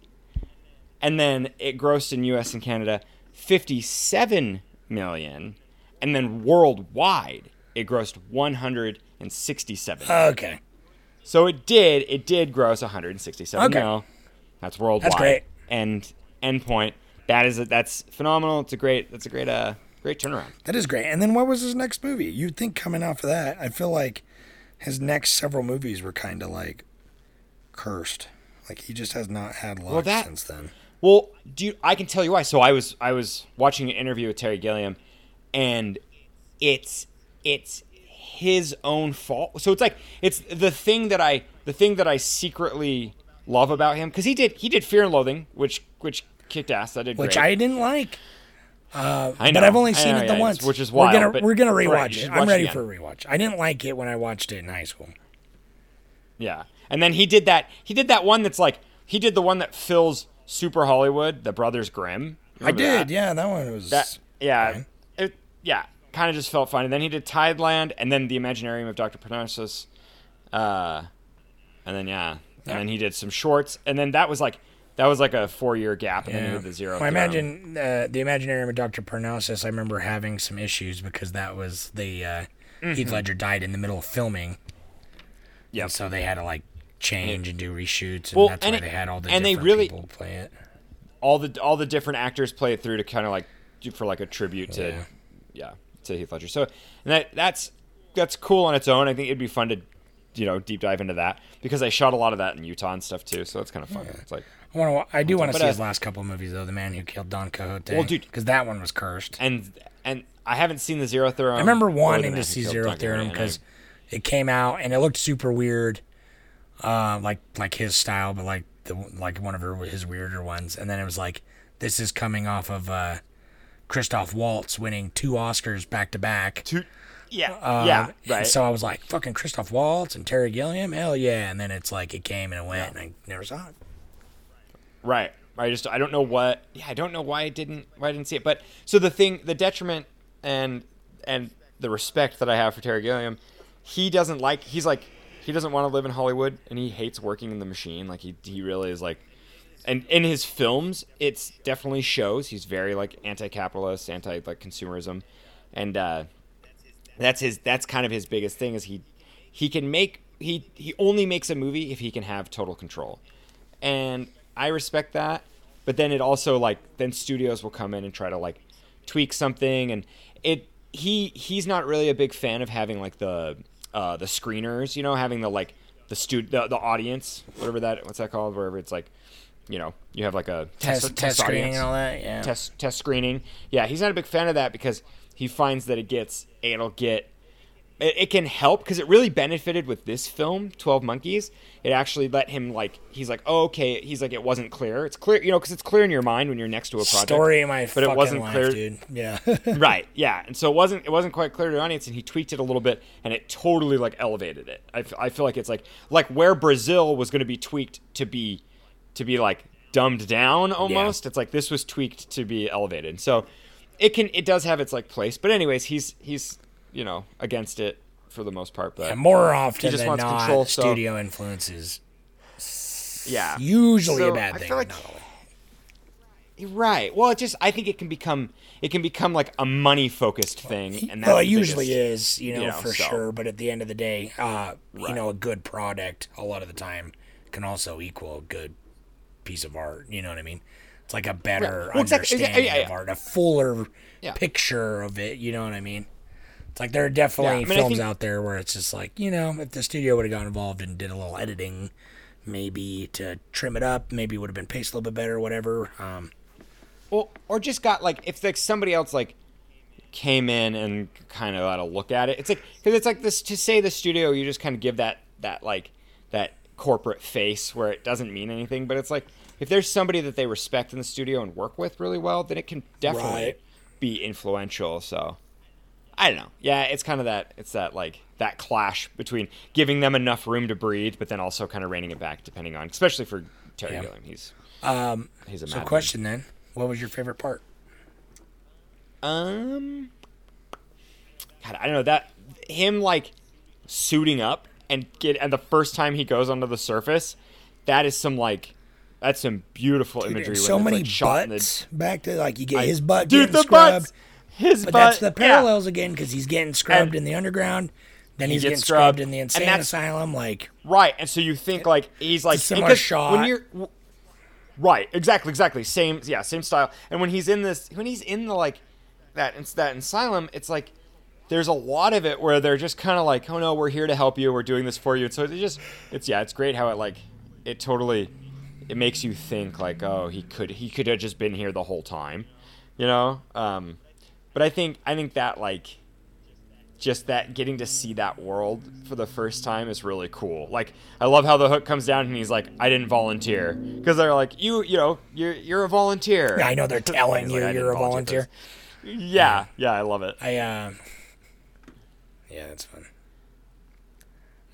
And then it grossed in U.S. and Canada $57 million, and then worldwide it grossed $167 million. Okay. So it did gross $167 million. Okay. Mil. That's worldwide. That's great. And end point. That's phenomenal. That's a great turnaround. That is great. And then what was his next movie? You'd think coming off of that, I feel like his next several movies were kind of like cursed. Like he just has not had luck since then. Well, I can tell you why. So I was watching an interview with Terry Gilliam, and it's his own fault. So it's like it's the thing that I secretly love about him, because he did Fear and Loathing, which kicked ass. Which I didn't like. I know, but I've only seen it once, which is why we're gonna rewatch it. I'm ready for a rewatch. I didn't like it when I watched it in high school. Yeah. And then he did that one that's like, he did the one that fills Super Hollywood, the Brothers Grimm. Remember that? Yeah, that one was... kind of just felt fine. And then he did Tideland, and then The Imaginarium of Dr. Parnassus. And then he did some shorts, and then that was like a 4-year gap, and then he did the Zero. Well, I imagine The Imaginarium of Dr. Parnassus, I remember having some issues because that was the... Heath Ledger died in the middle of filming. Yeah, so they had to like change and do reshoots, and that's why they had all the different people play it. All the different actors play it through to kind of like for like a tribute to Heath Ledger. So and that's cool on its own. I think it'd be fun to deep dive into that, because I shot a lot of that in Utah and stuff too. So that's kind of fun. Yeah. It's like I do want to see his last couple of movies though. The Man Who Killed Don Quixote. Well, dude, because that one was cursed. And I haven't seen the Zero Theorem. I remember wanting to see Zero Theorem because it came out and it looked super weird, like his style, but like one of his weirder ones. And then it was like, this is coming off of Christoph Waltz winning 2 Oscars back to back. Right. So I was like, fucking Christoph Waltz and Terry Gilliam, hell yeah! And then it's like it came and it went, and I never saw it. Right. I don't know why I didn't see it. But so the detriment and the respect that I have for Terry Gilliam. He doesn't want to live in Hollywood, and he hates working in the machine. Like he really is like, and in his films, it's definitely shows. He's very like anti-capitalist, anti-consumerism. And, that's kind of his biggest thing is he only makes a movie if he can have total control. And I respect that. But then it also like, then studios will come in and try to like tweak something. And he's not really a big fan of having like the screeners, having the like the audience, wherever it's like, you have like a test screening and all that, test screening. Yeah, he's not a big fan of that because he finds that it'll get it can help, because it really benefited with this film, 12 Monkeys. It actually let him, like, he's like, oh, okay. He's like, it wasn't clear. It's clear, you know, because it's clear in your mind when you're next to a project. Story of my fucking life, dude. Yeah. Right. Yeah. And so it wasn't quite clear to the audience, and he tweaked it a little bit, and it totally, like, elevated it. I feel like it's like where Brazil was going to be tweaked to be like dumbed down almost. Yeah. It's like this was tweaked to be elevated. So it does have its like place, but anyways, he's you know, against it for the most part, but yeah, more often just than not, control, studio influence is usually a bad thing. Like, right. Well, I think it can become like a money focused thing, and that's it usually is, sure. But at the end of the day, right. A good product a lot of the time can also equal a good piece of art. You know what I mean? It's like a better understanding of art, a fuller picture of it. You know what I mean? It's like there are definitely films out there where it's just like, if the studio would have got involved and did a little editing, maybe to trim it up, maybe it would have been paced a little bit better or whatever. Well, or just got like, if like somebody else like came in and kind of had a look at it, it's like, because it's like this, to say the studio, you just kind of give that like that corporate face where it doesn't mean anything, but it's like if there's somebody that they respect in the studio and work with really well, then it can definitely be influential. So. I don't know. Yeah, it's kind of that. It's that like that clash between giving them enough room to breathe, but then also kind of reining it back, depending on, especially for Terry Gilliam. He's a madman. So, question then: what was your favorite part? God, I don't know, that him like suiting up and the first time he goes onto the surface, that is some like. That's some beautiful imagery. So many like, butts back to like you get his butt. Dude, the butts. But that's the parallels again, because he's getting scrubbed in the underground, then he's getting scrubbed in the insane asylum, like right. And so you think like he's like similar shot. When you're, right, exactly, same style. And when he's in this, like that asylum, it's like there's a lot of it where they're just kind of like, oh no, we're here to help you, we're doing this for you. And so it's great how it like it totally it makes you think like, oh, he could have just been here the whole time, But I think that like just that getting to see that world for the first time is really cool. Like I love how the hook comes down and he's like, I didn't volunteer, because they're like, you're a volunteer. Yeah, I know they're telling you like, you're a volunteer. Yeah, I love it. Yeah, that's fun.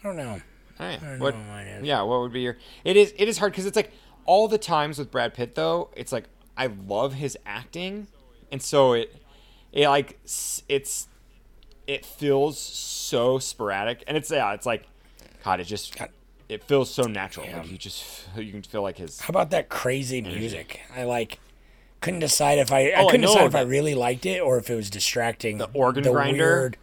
I don't know. What would be your? It is hard because it's like all the times with Brad Pitt though. It's like I love his acting, and so it. It like it feels so sporadic, and it's like, God, it feels so natural. Like you can feel like his. How about that crazy music? I like couldn't decide if I really liked it or if it was distracting. The organ grinder, weird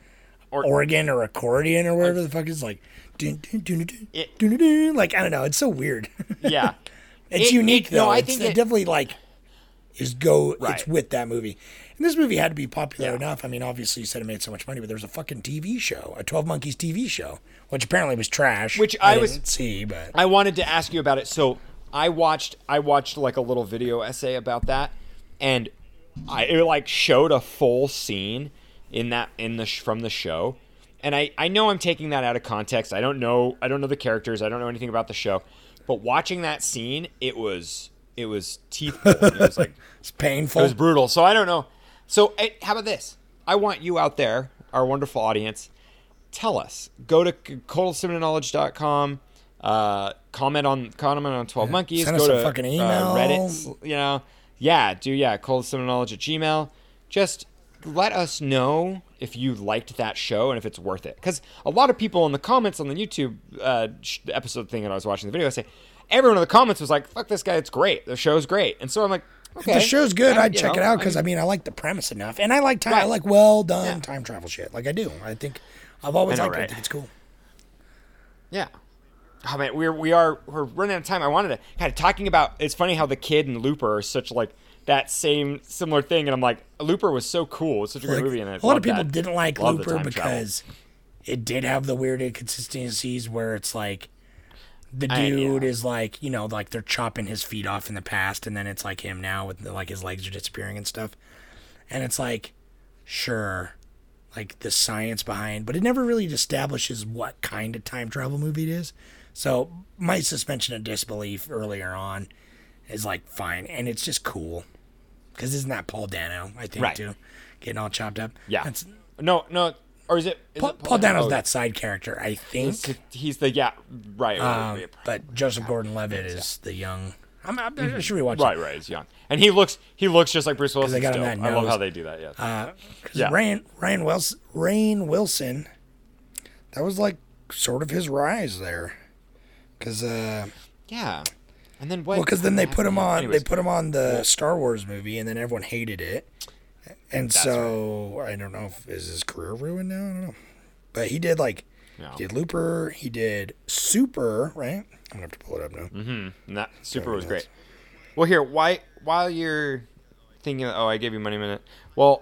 organ or accordion or whatever the fuck is like. Dun, dun, dun, dun, it, dun, dun, dun. Like I don't know, it's so weird. Yeah, it's unique though. No, I think it definitely like. It's with that movie. And this movie had to be popular enough. I mean, obviously you said it made so much money, but there was a fucking TV show, a 12 Monkeys TV show, which apparently was trash. Which I didn't see, but I wanted to ask you about it. So I watched like a little video essay about that, and it like showed a full scene from the show. And I know I'm taking that out of context. I don't know the characters. I don't know anything about the show. But watching that scene, it was teeth pulling. It was like it's painful. It was brutal. So I don't know. So how about this? I want you out there, our wonderful audience, tell us. Go to coldcinemantknowledge.com. Comment on 12 Monkeys. Send us a fucking email. Reddit. coldcinemantknowledge@gmail.com. Just let us know if you liked that show and if it's worth it. Because a lot of people in the comments on the YouTube episode thing that I was watching the video, I say. Everyone in the comments was like, fuck this guy, it's great. The show's great. And so I'm like, okay. If the show's good, I'd check it out because, I like the premise enough. And I like time. Right. I like well-done time travel shit. Like, I do. I think I've always liked it. I think it's cool. Yeah. Oh, man, we're running out of time. I wanted to kind of talking about – it's funny how The Kid and Looper are such, like, that same similar thing. And I'm like, Looper was so cool. It's such a good movie. And a lot of people didn't like Looper because it did have the weird inconsistencies where it's like – the dude is like, like they're chopping his feet off in the past, and then it's like him now with like his legs are disappearing and stuff. And it's like, sure, like the science behind, but it never really establishes what kind of time travel movie it is. So my suspension of disbelief earlier on is like fine, and it's just cool because isn't that Paul Dano? I think right. too, getting all chopped up. Yeah, that's, no, or is Paul, it Paul Dano's oh, that side character? I think he's the yeah right. But Joseph Gordon-Levitt is the young. I'm sure we watch right, it. Right, he's young, and he looks just like Bruce Willis. I love how they do that. Yeah, yeah. Rainn Wilson, that was like sort of his rise there, because yeah, and then what? Well, because then they put him on anyways. They put him on the Star Wars movie, and then everyone hated it, and that's so right. I don't know if is his career ruined now. I don't know, but he did like. Yeah. He did Looper. He did Super, right? I'm going to have to pull it up now. Mm-hmm. That Super was great. Well, here, while you're thinking, I gave you Money Minute. Well,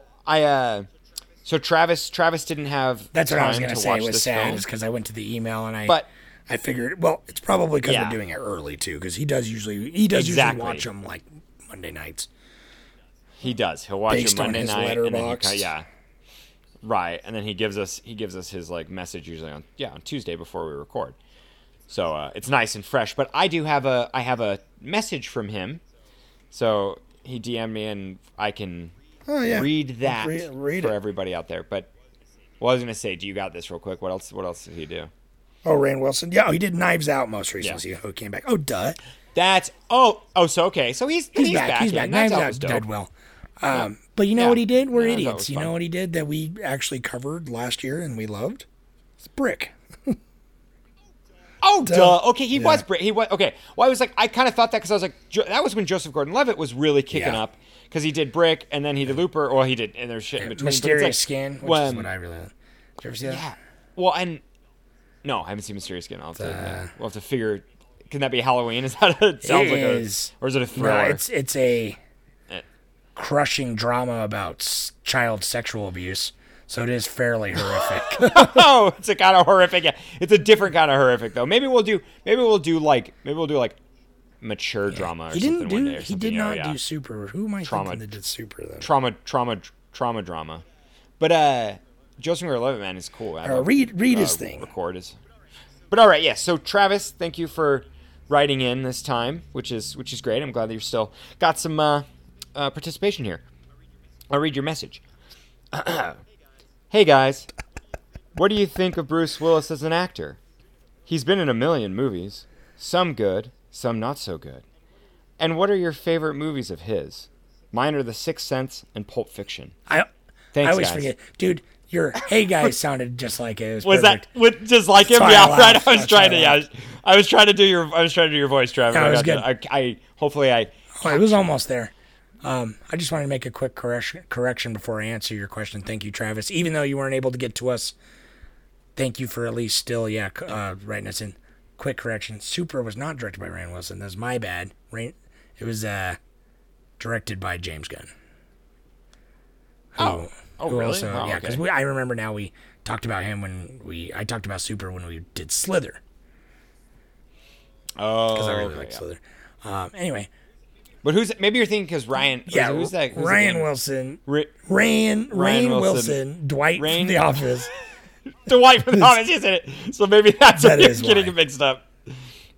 so Travis didn't have That's time what I was going to say. It was sad because I went to the email and I figured, well, it's probably because we're doing it early too because he does usually watch them like Monday nights. He does. He'll watch them Monday night. Letterboxd. Yeah. Right, and then he gives us his like message usually on Tuesday before we record, so it's nice and fresh. But I do have a message from him, so he DM'd me and I can read that read for it. Everybody out there. But well, I was gonna say, do you got this real quick? What else did he do? Oh, Rainn Wilson, yeah, he did Knives Out most recently. Yeah. He came back. Oh, duh. That's so okay, so he's back. He's back. Knives Out did well. But you know what he did? We're idiots. You know what he did that we actually covered last year and we loved? It's Brick. Oh, duh. Okay, he was Brick. He was okay. Well, I was like, I kind of thought that because I was like, that was when Joseph Gordon-Levitt was really kicking up because he did Brick and then he did Looper, or he did, and there's shit in between. Mysterious Skin, which is what I really love. Did you ever see that? Yeah. Well, and no, I haven't seen Mysterious Skin. We'll have to figure. Can that be Halloween? Is that it? Sounds like or is it a thriller? No, it's a crushing drama about child sexual abuse, so it is fairly horrific. Oh, it's a kind of horrific. Yeah. It's a different kind of horrific though. Maybe we'll do like mature drama. Or he didn't something do. One day or he something. Did not do Super. Who am I thinking that did Super though? Trauma, drama. But Joseph Gordon-Levitt, man, is cool. Read his thing. Record his. But all right, yeah. So Travis, thank you for writing in this time, which is great. I'm glad that you're still got some. Participation here. I'll read your message. Hey guys, what do you think of Bruce Willis as an actor? He's been in a million movies, some good, some not so good. And what are your favorite movies of his? Mine are The Sixth Sense and Pulp Fiction. Thanks, I always forget, dude. Your "hey guys" sounded just like it was perfect. That with just like him? Yeah, right. I was trying to do your voice, Trevor. No, it was good. It was almost there. I just wanted to make a quick correction before I answer your question. Thank you, Travis. Even though you weren't able to get to us, thank you for at least still, writing us in. Quick correction. Super was not directed by Rainn Wilson. That's my bad. It was directed by James Gunn. Who really? Also, oh, yeah, because okay. I remember now we talked about him when I talked about Super when we did Slither. Oh, because I really like Slither. Anyway. But maybe you're thinking because Ryan. Yeah, who's that? Who's Rainn Wilson. Rainn Wilson. Dwight from The Office. Dwight from The Office, isn't it? So maybe that's what you're getting mixed up.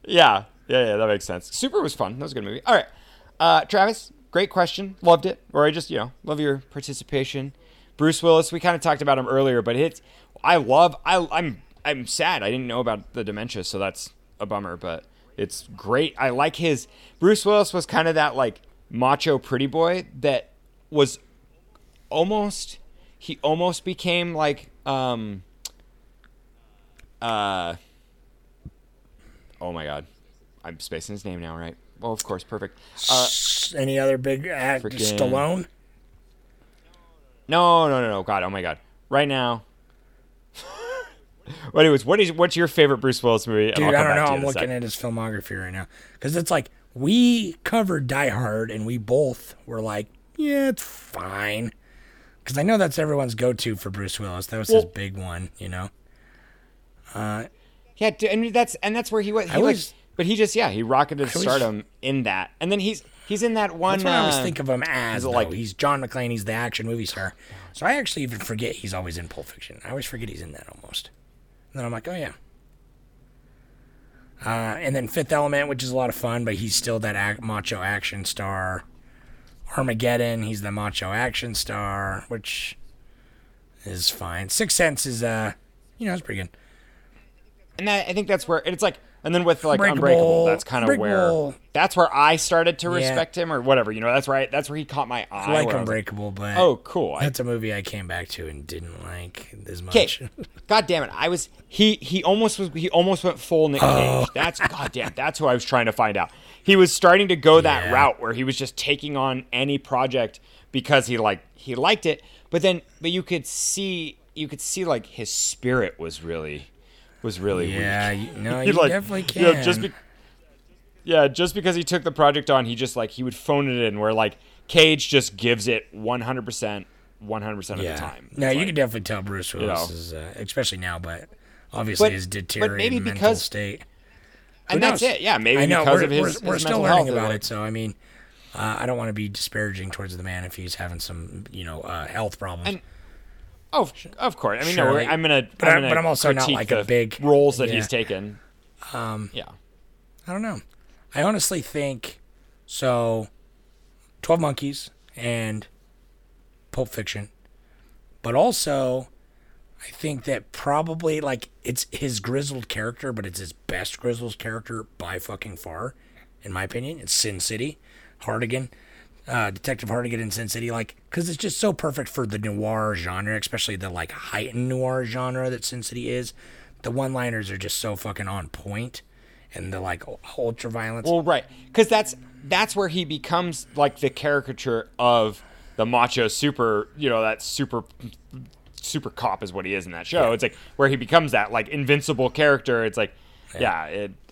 Yeah, that makes sense. Super was fun. That was a good movie. All right. Travis, great question. Loved it. Or I just, love your participation. Bruce Willis, we kind of talked about him earlier, but I'm sad. I didn't know about the dementia, so that's a bummer, but. It's great. I like his. Bruce Willis was kind of that like macho pretty boy that was almost became like oh my God, I'm spacing his name now, right? Well, of course, perfect. Any other big act? Stallone? No. God, oh my God, right now. What's your favorite Bruce Willis movie? Dude, I don't know. I'm looking at his filmography right now because it's like we covered Die Hard and we both were like, yeah, it's fine. Because I know that's everyone's go-to for Bruce Willis. That was his big one, you know. Yeah, and that's where he was. He rocketed stardom in that, and then he's He's in that one. That's what I always think of him as. Like, he's John McClane. He's the action movie star. So I actually even forget he's always in Pulp Fiction. I always forget he's in that almost. And then I'm like, oh, yeah. And then Fifth Element, which is a lot of fun, but he's still that macho action star. Armageddon, he's the macho action star, which is fine. Sixth Sense is, it's pretty good. And I think that's where it's like, and then with like Unbreakable, that's kind of where I started to respect him or whatever. You know, that's right. That's where he caught my eye. I like Unbreakable, but oh, cool. That's a movie I came back to and didn't like as much. God damn it! He almost went full Nick Cage. That's who I was trying to find out. He was starting to go that route where he was just taking on any project because he liked it. But then, you could see like his spirit was really weak. Yeah, no, you definitely can. You know, just because he took the project on, he just he would phone it in. Where Cage just gives it 100% of the time. No, you can definitely tell Bruce Willis is, especially now, but obviously his deteriorating mental state. And that's it. Yeah, maybe because of his we're still learning about it. So I mean, I don't want to be disparaging towards the man if he's having some health problems. Oh, of course. I mean, sure. I'm also not the big roles that he's taken. I don't know. I honestly think so. 12 Monkeys and Pulp Fiction, but also I think that probably it's his grizzled character, but it's his best grizzled character by fucking far, in my opinion. It's Sin City, Hardigan. Detective Hardigan in Sin City, because it's just so perfect for the noir genre, especially the, heightened noir genre that Sin City is. The one-liners are just so fucking on point, and the, ultra-violence. Well, right, because that's where he becomes, the caricature of the macho super, that super cop is what he is in that show. Yeah. It's, where he becomes that, invincible character. It's,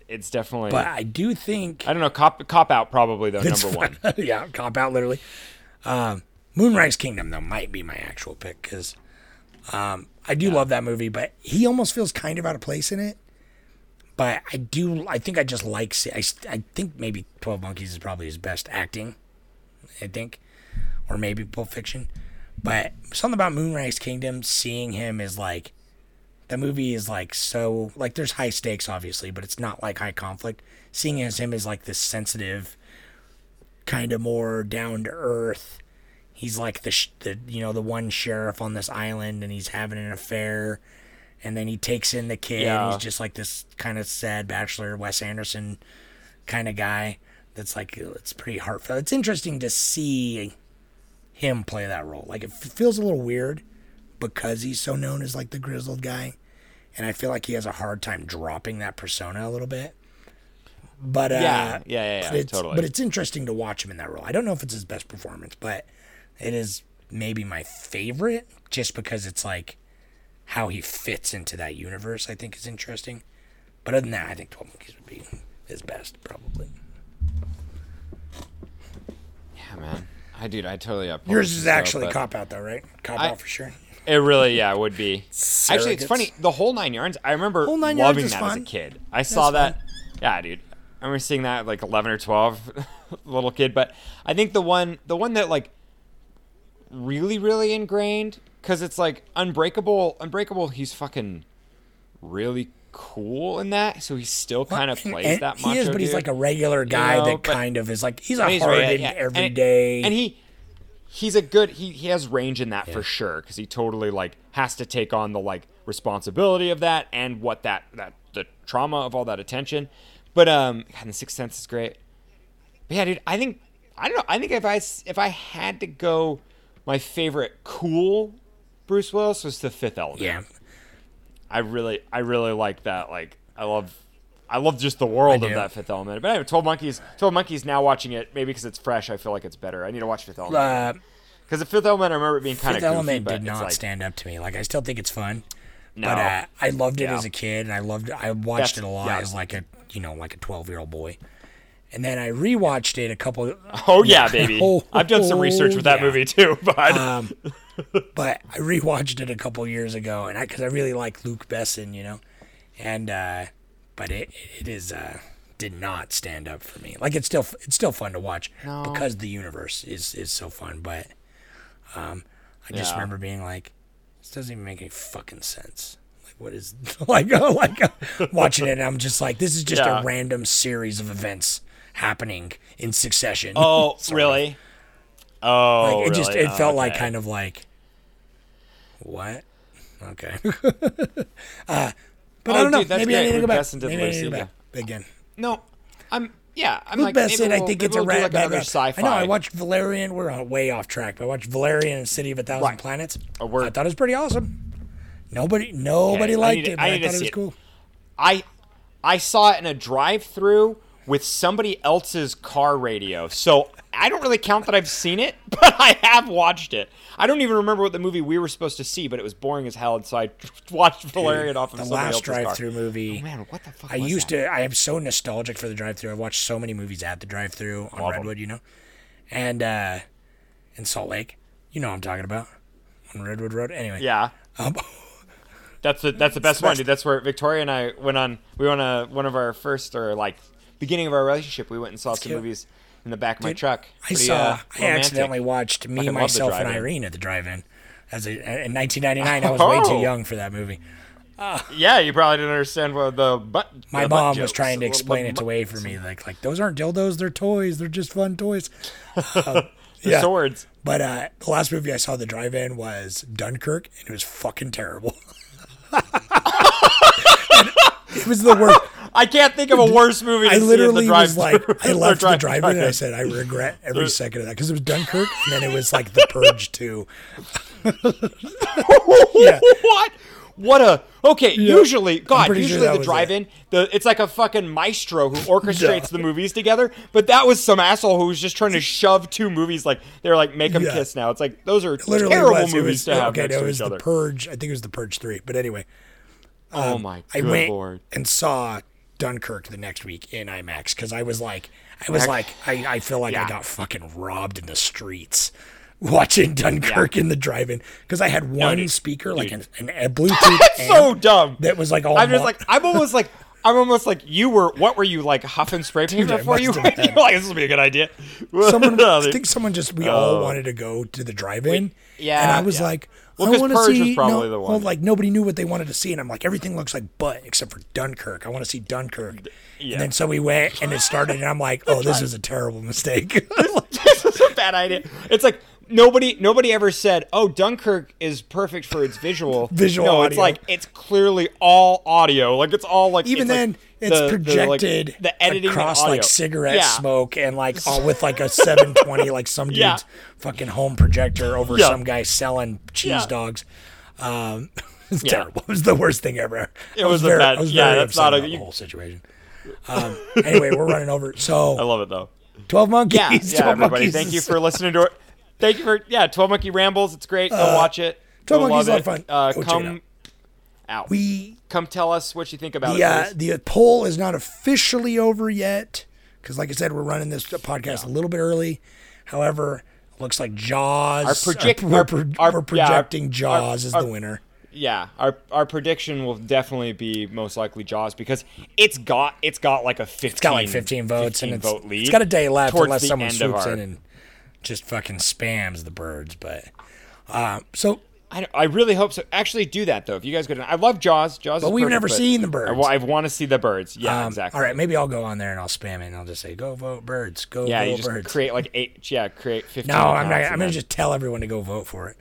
It's definitely... But I do think... I don't know, Cop Out probably, though, number one. Yeah, Cop Out, literally. Moonrise Kingdom, though, might be my actual pick, because I do love that movie, but he almost feels kind of out of place in it. But I think I just like... I think maybe 12 Monkeys is probably his best acting, I think. Or maybe Pulp Fiction. But something about Moonrise Kingdom, seeing him is the movie is so there's high stakes obviously, but it's not high conflict. Seeing as him as this sensitive, kind of more down to earth. He's the one sheriff on this island, and he's having an affair, and then he takes in the kid. Yeah. And he's just this kind of sad bachelor Wes Anderson kind of guy. That's it's pretty heartfelt. It's interesting to see him play that role. It feels a little weird, because he's so known as the grizzled guy, and I feel he has a hard time dropping that persona a little bit. But totally. But it's interesting to watch him in that role. I don't know if it's his best performance, but it is maybe my favorite, just because it's how he fits into that universe. I think is interesting. But other than that, I think 12 Monkeys would be his best probably. Yeah, man. I totally up. Yours is actually Cop Out though, right? Cop Out for sure. It really, yeah, would be. Surrogates. Actually, it's funny. The Whole Nine Yards, I remember loving that as a kid. I saw that. Yeah, dude. I remember seeing that at 11 or 12, little kid. But I think the one that, really, really ingrained, because it's, Unbreakable. Unbreakable, he's fucking really cool in that. So he still kind of plays that macho dude. He is, but he's, a regular guy that kind of is, he's a hardened everyday. And he... He's a good. He has range in that for sure, because he totally has to take on the responsibility of that and what that the trauma of all that attention. But God, the Sixth Sense is great. But yeah, dude. I think I don't know. I think if I had to go, my favorite cool Bruce Willis was The Fifth Element. Yeah. I really like that. I love just the world of that Fifth Element. But I have 12 Monkeys. 12 Monkeys now watching it, maybe because it's fresh, I feel it's better. I need to watch Fifth Element. Because the Fifth Element, I remember it being kind of goofy. Fifth Element did not stand up to me. I still think it's fun. No. But I loved it as a kid, and I watched it a lot as a 12-year-old boy. And then I rewatched it a couple... Oh, yeah, baby. I've done some research with that movie, too. But but I rewatched it a couple years ago, and because I really like Luke Besson, and... But it is did not stand up for me. Like, it's still fun to watch because the universe is so fun. But I just remember being like, this doesn't even make any fucking sense. Like, what is watching it? And I'm just like, this is just a random series of events happening in succession. Oh, really? Oh, like, it really? Just it felt like kind of like what? Okay. But I don't know. Dude, maybe I need to go back. Again. No, I'm Luke like Best maybe said, I think it's a rat like another sci-fi. I know. I watched Valerian. We're way off track, but I watched Valerian and the City of a Thousand Planets. I thought it was pretty awesome. Nobody liked it, but I thought it was cool. I saw it in a drive-through with somebody else's car radio, so I don't really count that I've seen it, but I have watched it. I don't even remember what the movie we were supposed to see, but it was boring as hell, and so I watched Valerian off of somebody else's car. The last drive-through movie. Oh, man, what the fuck was that? I am so nostalgic for the drive-through. I watched so many movies at the drive-through on Redwood, you know, and in Salt Lake. You know what I'm talking about. On Redwood Road. Anyway. Yeah. That's the best one, dude. That's where Victoria and I went on. We went on one of our first or like beginning of our relationship. We went and saw some movies in the back of my truck. I accidentally watched Me, Myself, and Irene at the drive-in. In 1999, I was way too young for that movie. Yeah, you probably didn't understand what the butt. My mom was trying to explain it away for me, like those aren't dildos, they're toys, they're just fun toys. Swords. But the last movie I saw at the drive-in was Dunkirk, and it was fucking terrible. It was the worst. I can't think of a worse movie to see at the drive-in. I literally was like, I left the drive-in and I said, I regret every second of that. Because it was Dunkirk, and then it was like The Purge 2. Yeah. What? What a... Okay, usually... God, usually the drive-in, it's like a fucking maestro who orchestrates the movies together, but that was some asshole who was just trying to shove two movies. Like, they're like, make them kiss now. It's like, those are terrible movies to have next to each other. It was The Purge. I think it was The Purge 3. But anyway... oh, my good Lord. And saw Dunkirk the next week in IMAX because I feel like I got fucking robbed in the streets watching Dunkirk in the drive-in because I had one speaker, like a Bluetooth amp so dumb. That was like all I'm just like, I'm almost like what were you like huffing spray paint before you? You're like, this would be a good idea. I think someone we all wanted to go to the drive-in. And I was like, well, because Purge is probably the one. Well, like, nobody knew what they wanted to see, and I'm like, everything looks like butt except for Dunkirk. I want to see Dunkirk. Yeah. And then so we went, and it started, and I'm like, oh, this is a terrible mistake. This is a bad idea. It's like nobody ever said, oh, Dunkirk is perfect for its visual audio. It's like, it's clearly all audio. Like, it's all like... Even then... Like, it's projected the editing across like cigarette smoke and like all with like a 720 like some dude's fucking home projector over some guy selling cheese dogs. It's terrible. It was the worst thing ever. It was a bad. Yeah, that's not the whole situation. Anyway, we're running over. So I love it though. 12 Monkeys. Yeah, 12 everybody. Monkeys. Thank you for listening to it. Thank you for 12 Monkey Rambles. It's great. Go watch it. 12 Monkeys are fun. Come out. Come tell us what you think about it. The poll is not officially over yet because, like I said, we're running this podcast a little bit early. However, it looks like Jaws. We're projecting Jaws as the winner. Yeah, our prediction will definitely be most likely Jaws because it's got like a 15. It's got like 15 votes 15 and vote lead. It's got a day left unless someone swoops in and just fucking spams The Birds. But so. I really hope so. Actually, do that though. If you guys go, I love Jaws. Jaws, but we've never seen The Birds. I want to see The Birds. Yeah, exactly. All right, maybe I'll go on there and I'll spam it and I'll just say, "Go vote Birds." Go. Yeah, vote you just Birds. Create like 8. Yeah, create 15. No, I'm not. I'm gonna just tell everyone to go vote for it.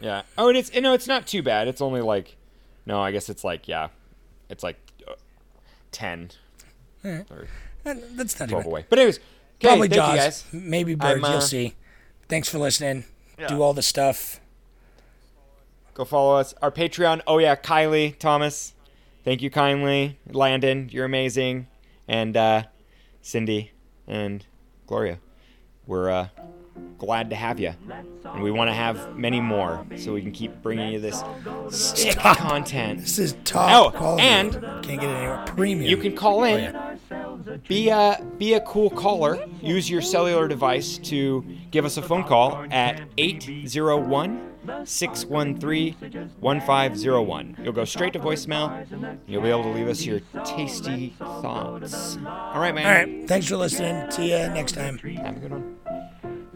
Yeah. Oh, and it's not too bad. It's only like, no, I guess it's like it's like 10. All right. Or that's not 12 away. But anyways, probably Jaws. You guys. Maybe Birds. You'll see. Thanks for listening. Yeah. Do all the stuff. Go follow us. Our Patreon. Oh, yeah. Kylie, Thomas. Thank you kindly. Landon, you're amazing. And Cindy and Gloria. We're glad to have you. And we want to have many more so we can keep bringing you this sick content. This is top quality. And can't get it anywhere. Premium. You can call in. Be a cool caller. Use your cellular device to give us a phone call at 801-613-1501. You'll go straight to voicemail. You'll be able to leave us your tasty thoughts. All right, man. All right. Thanks for listening. See you next time. Have a good one.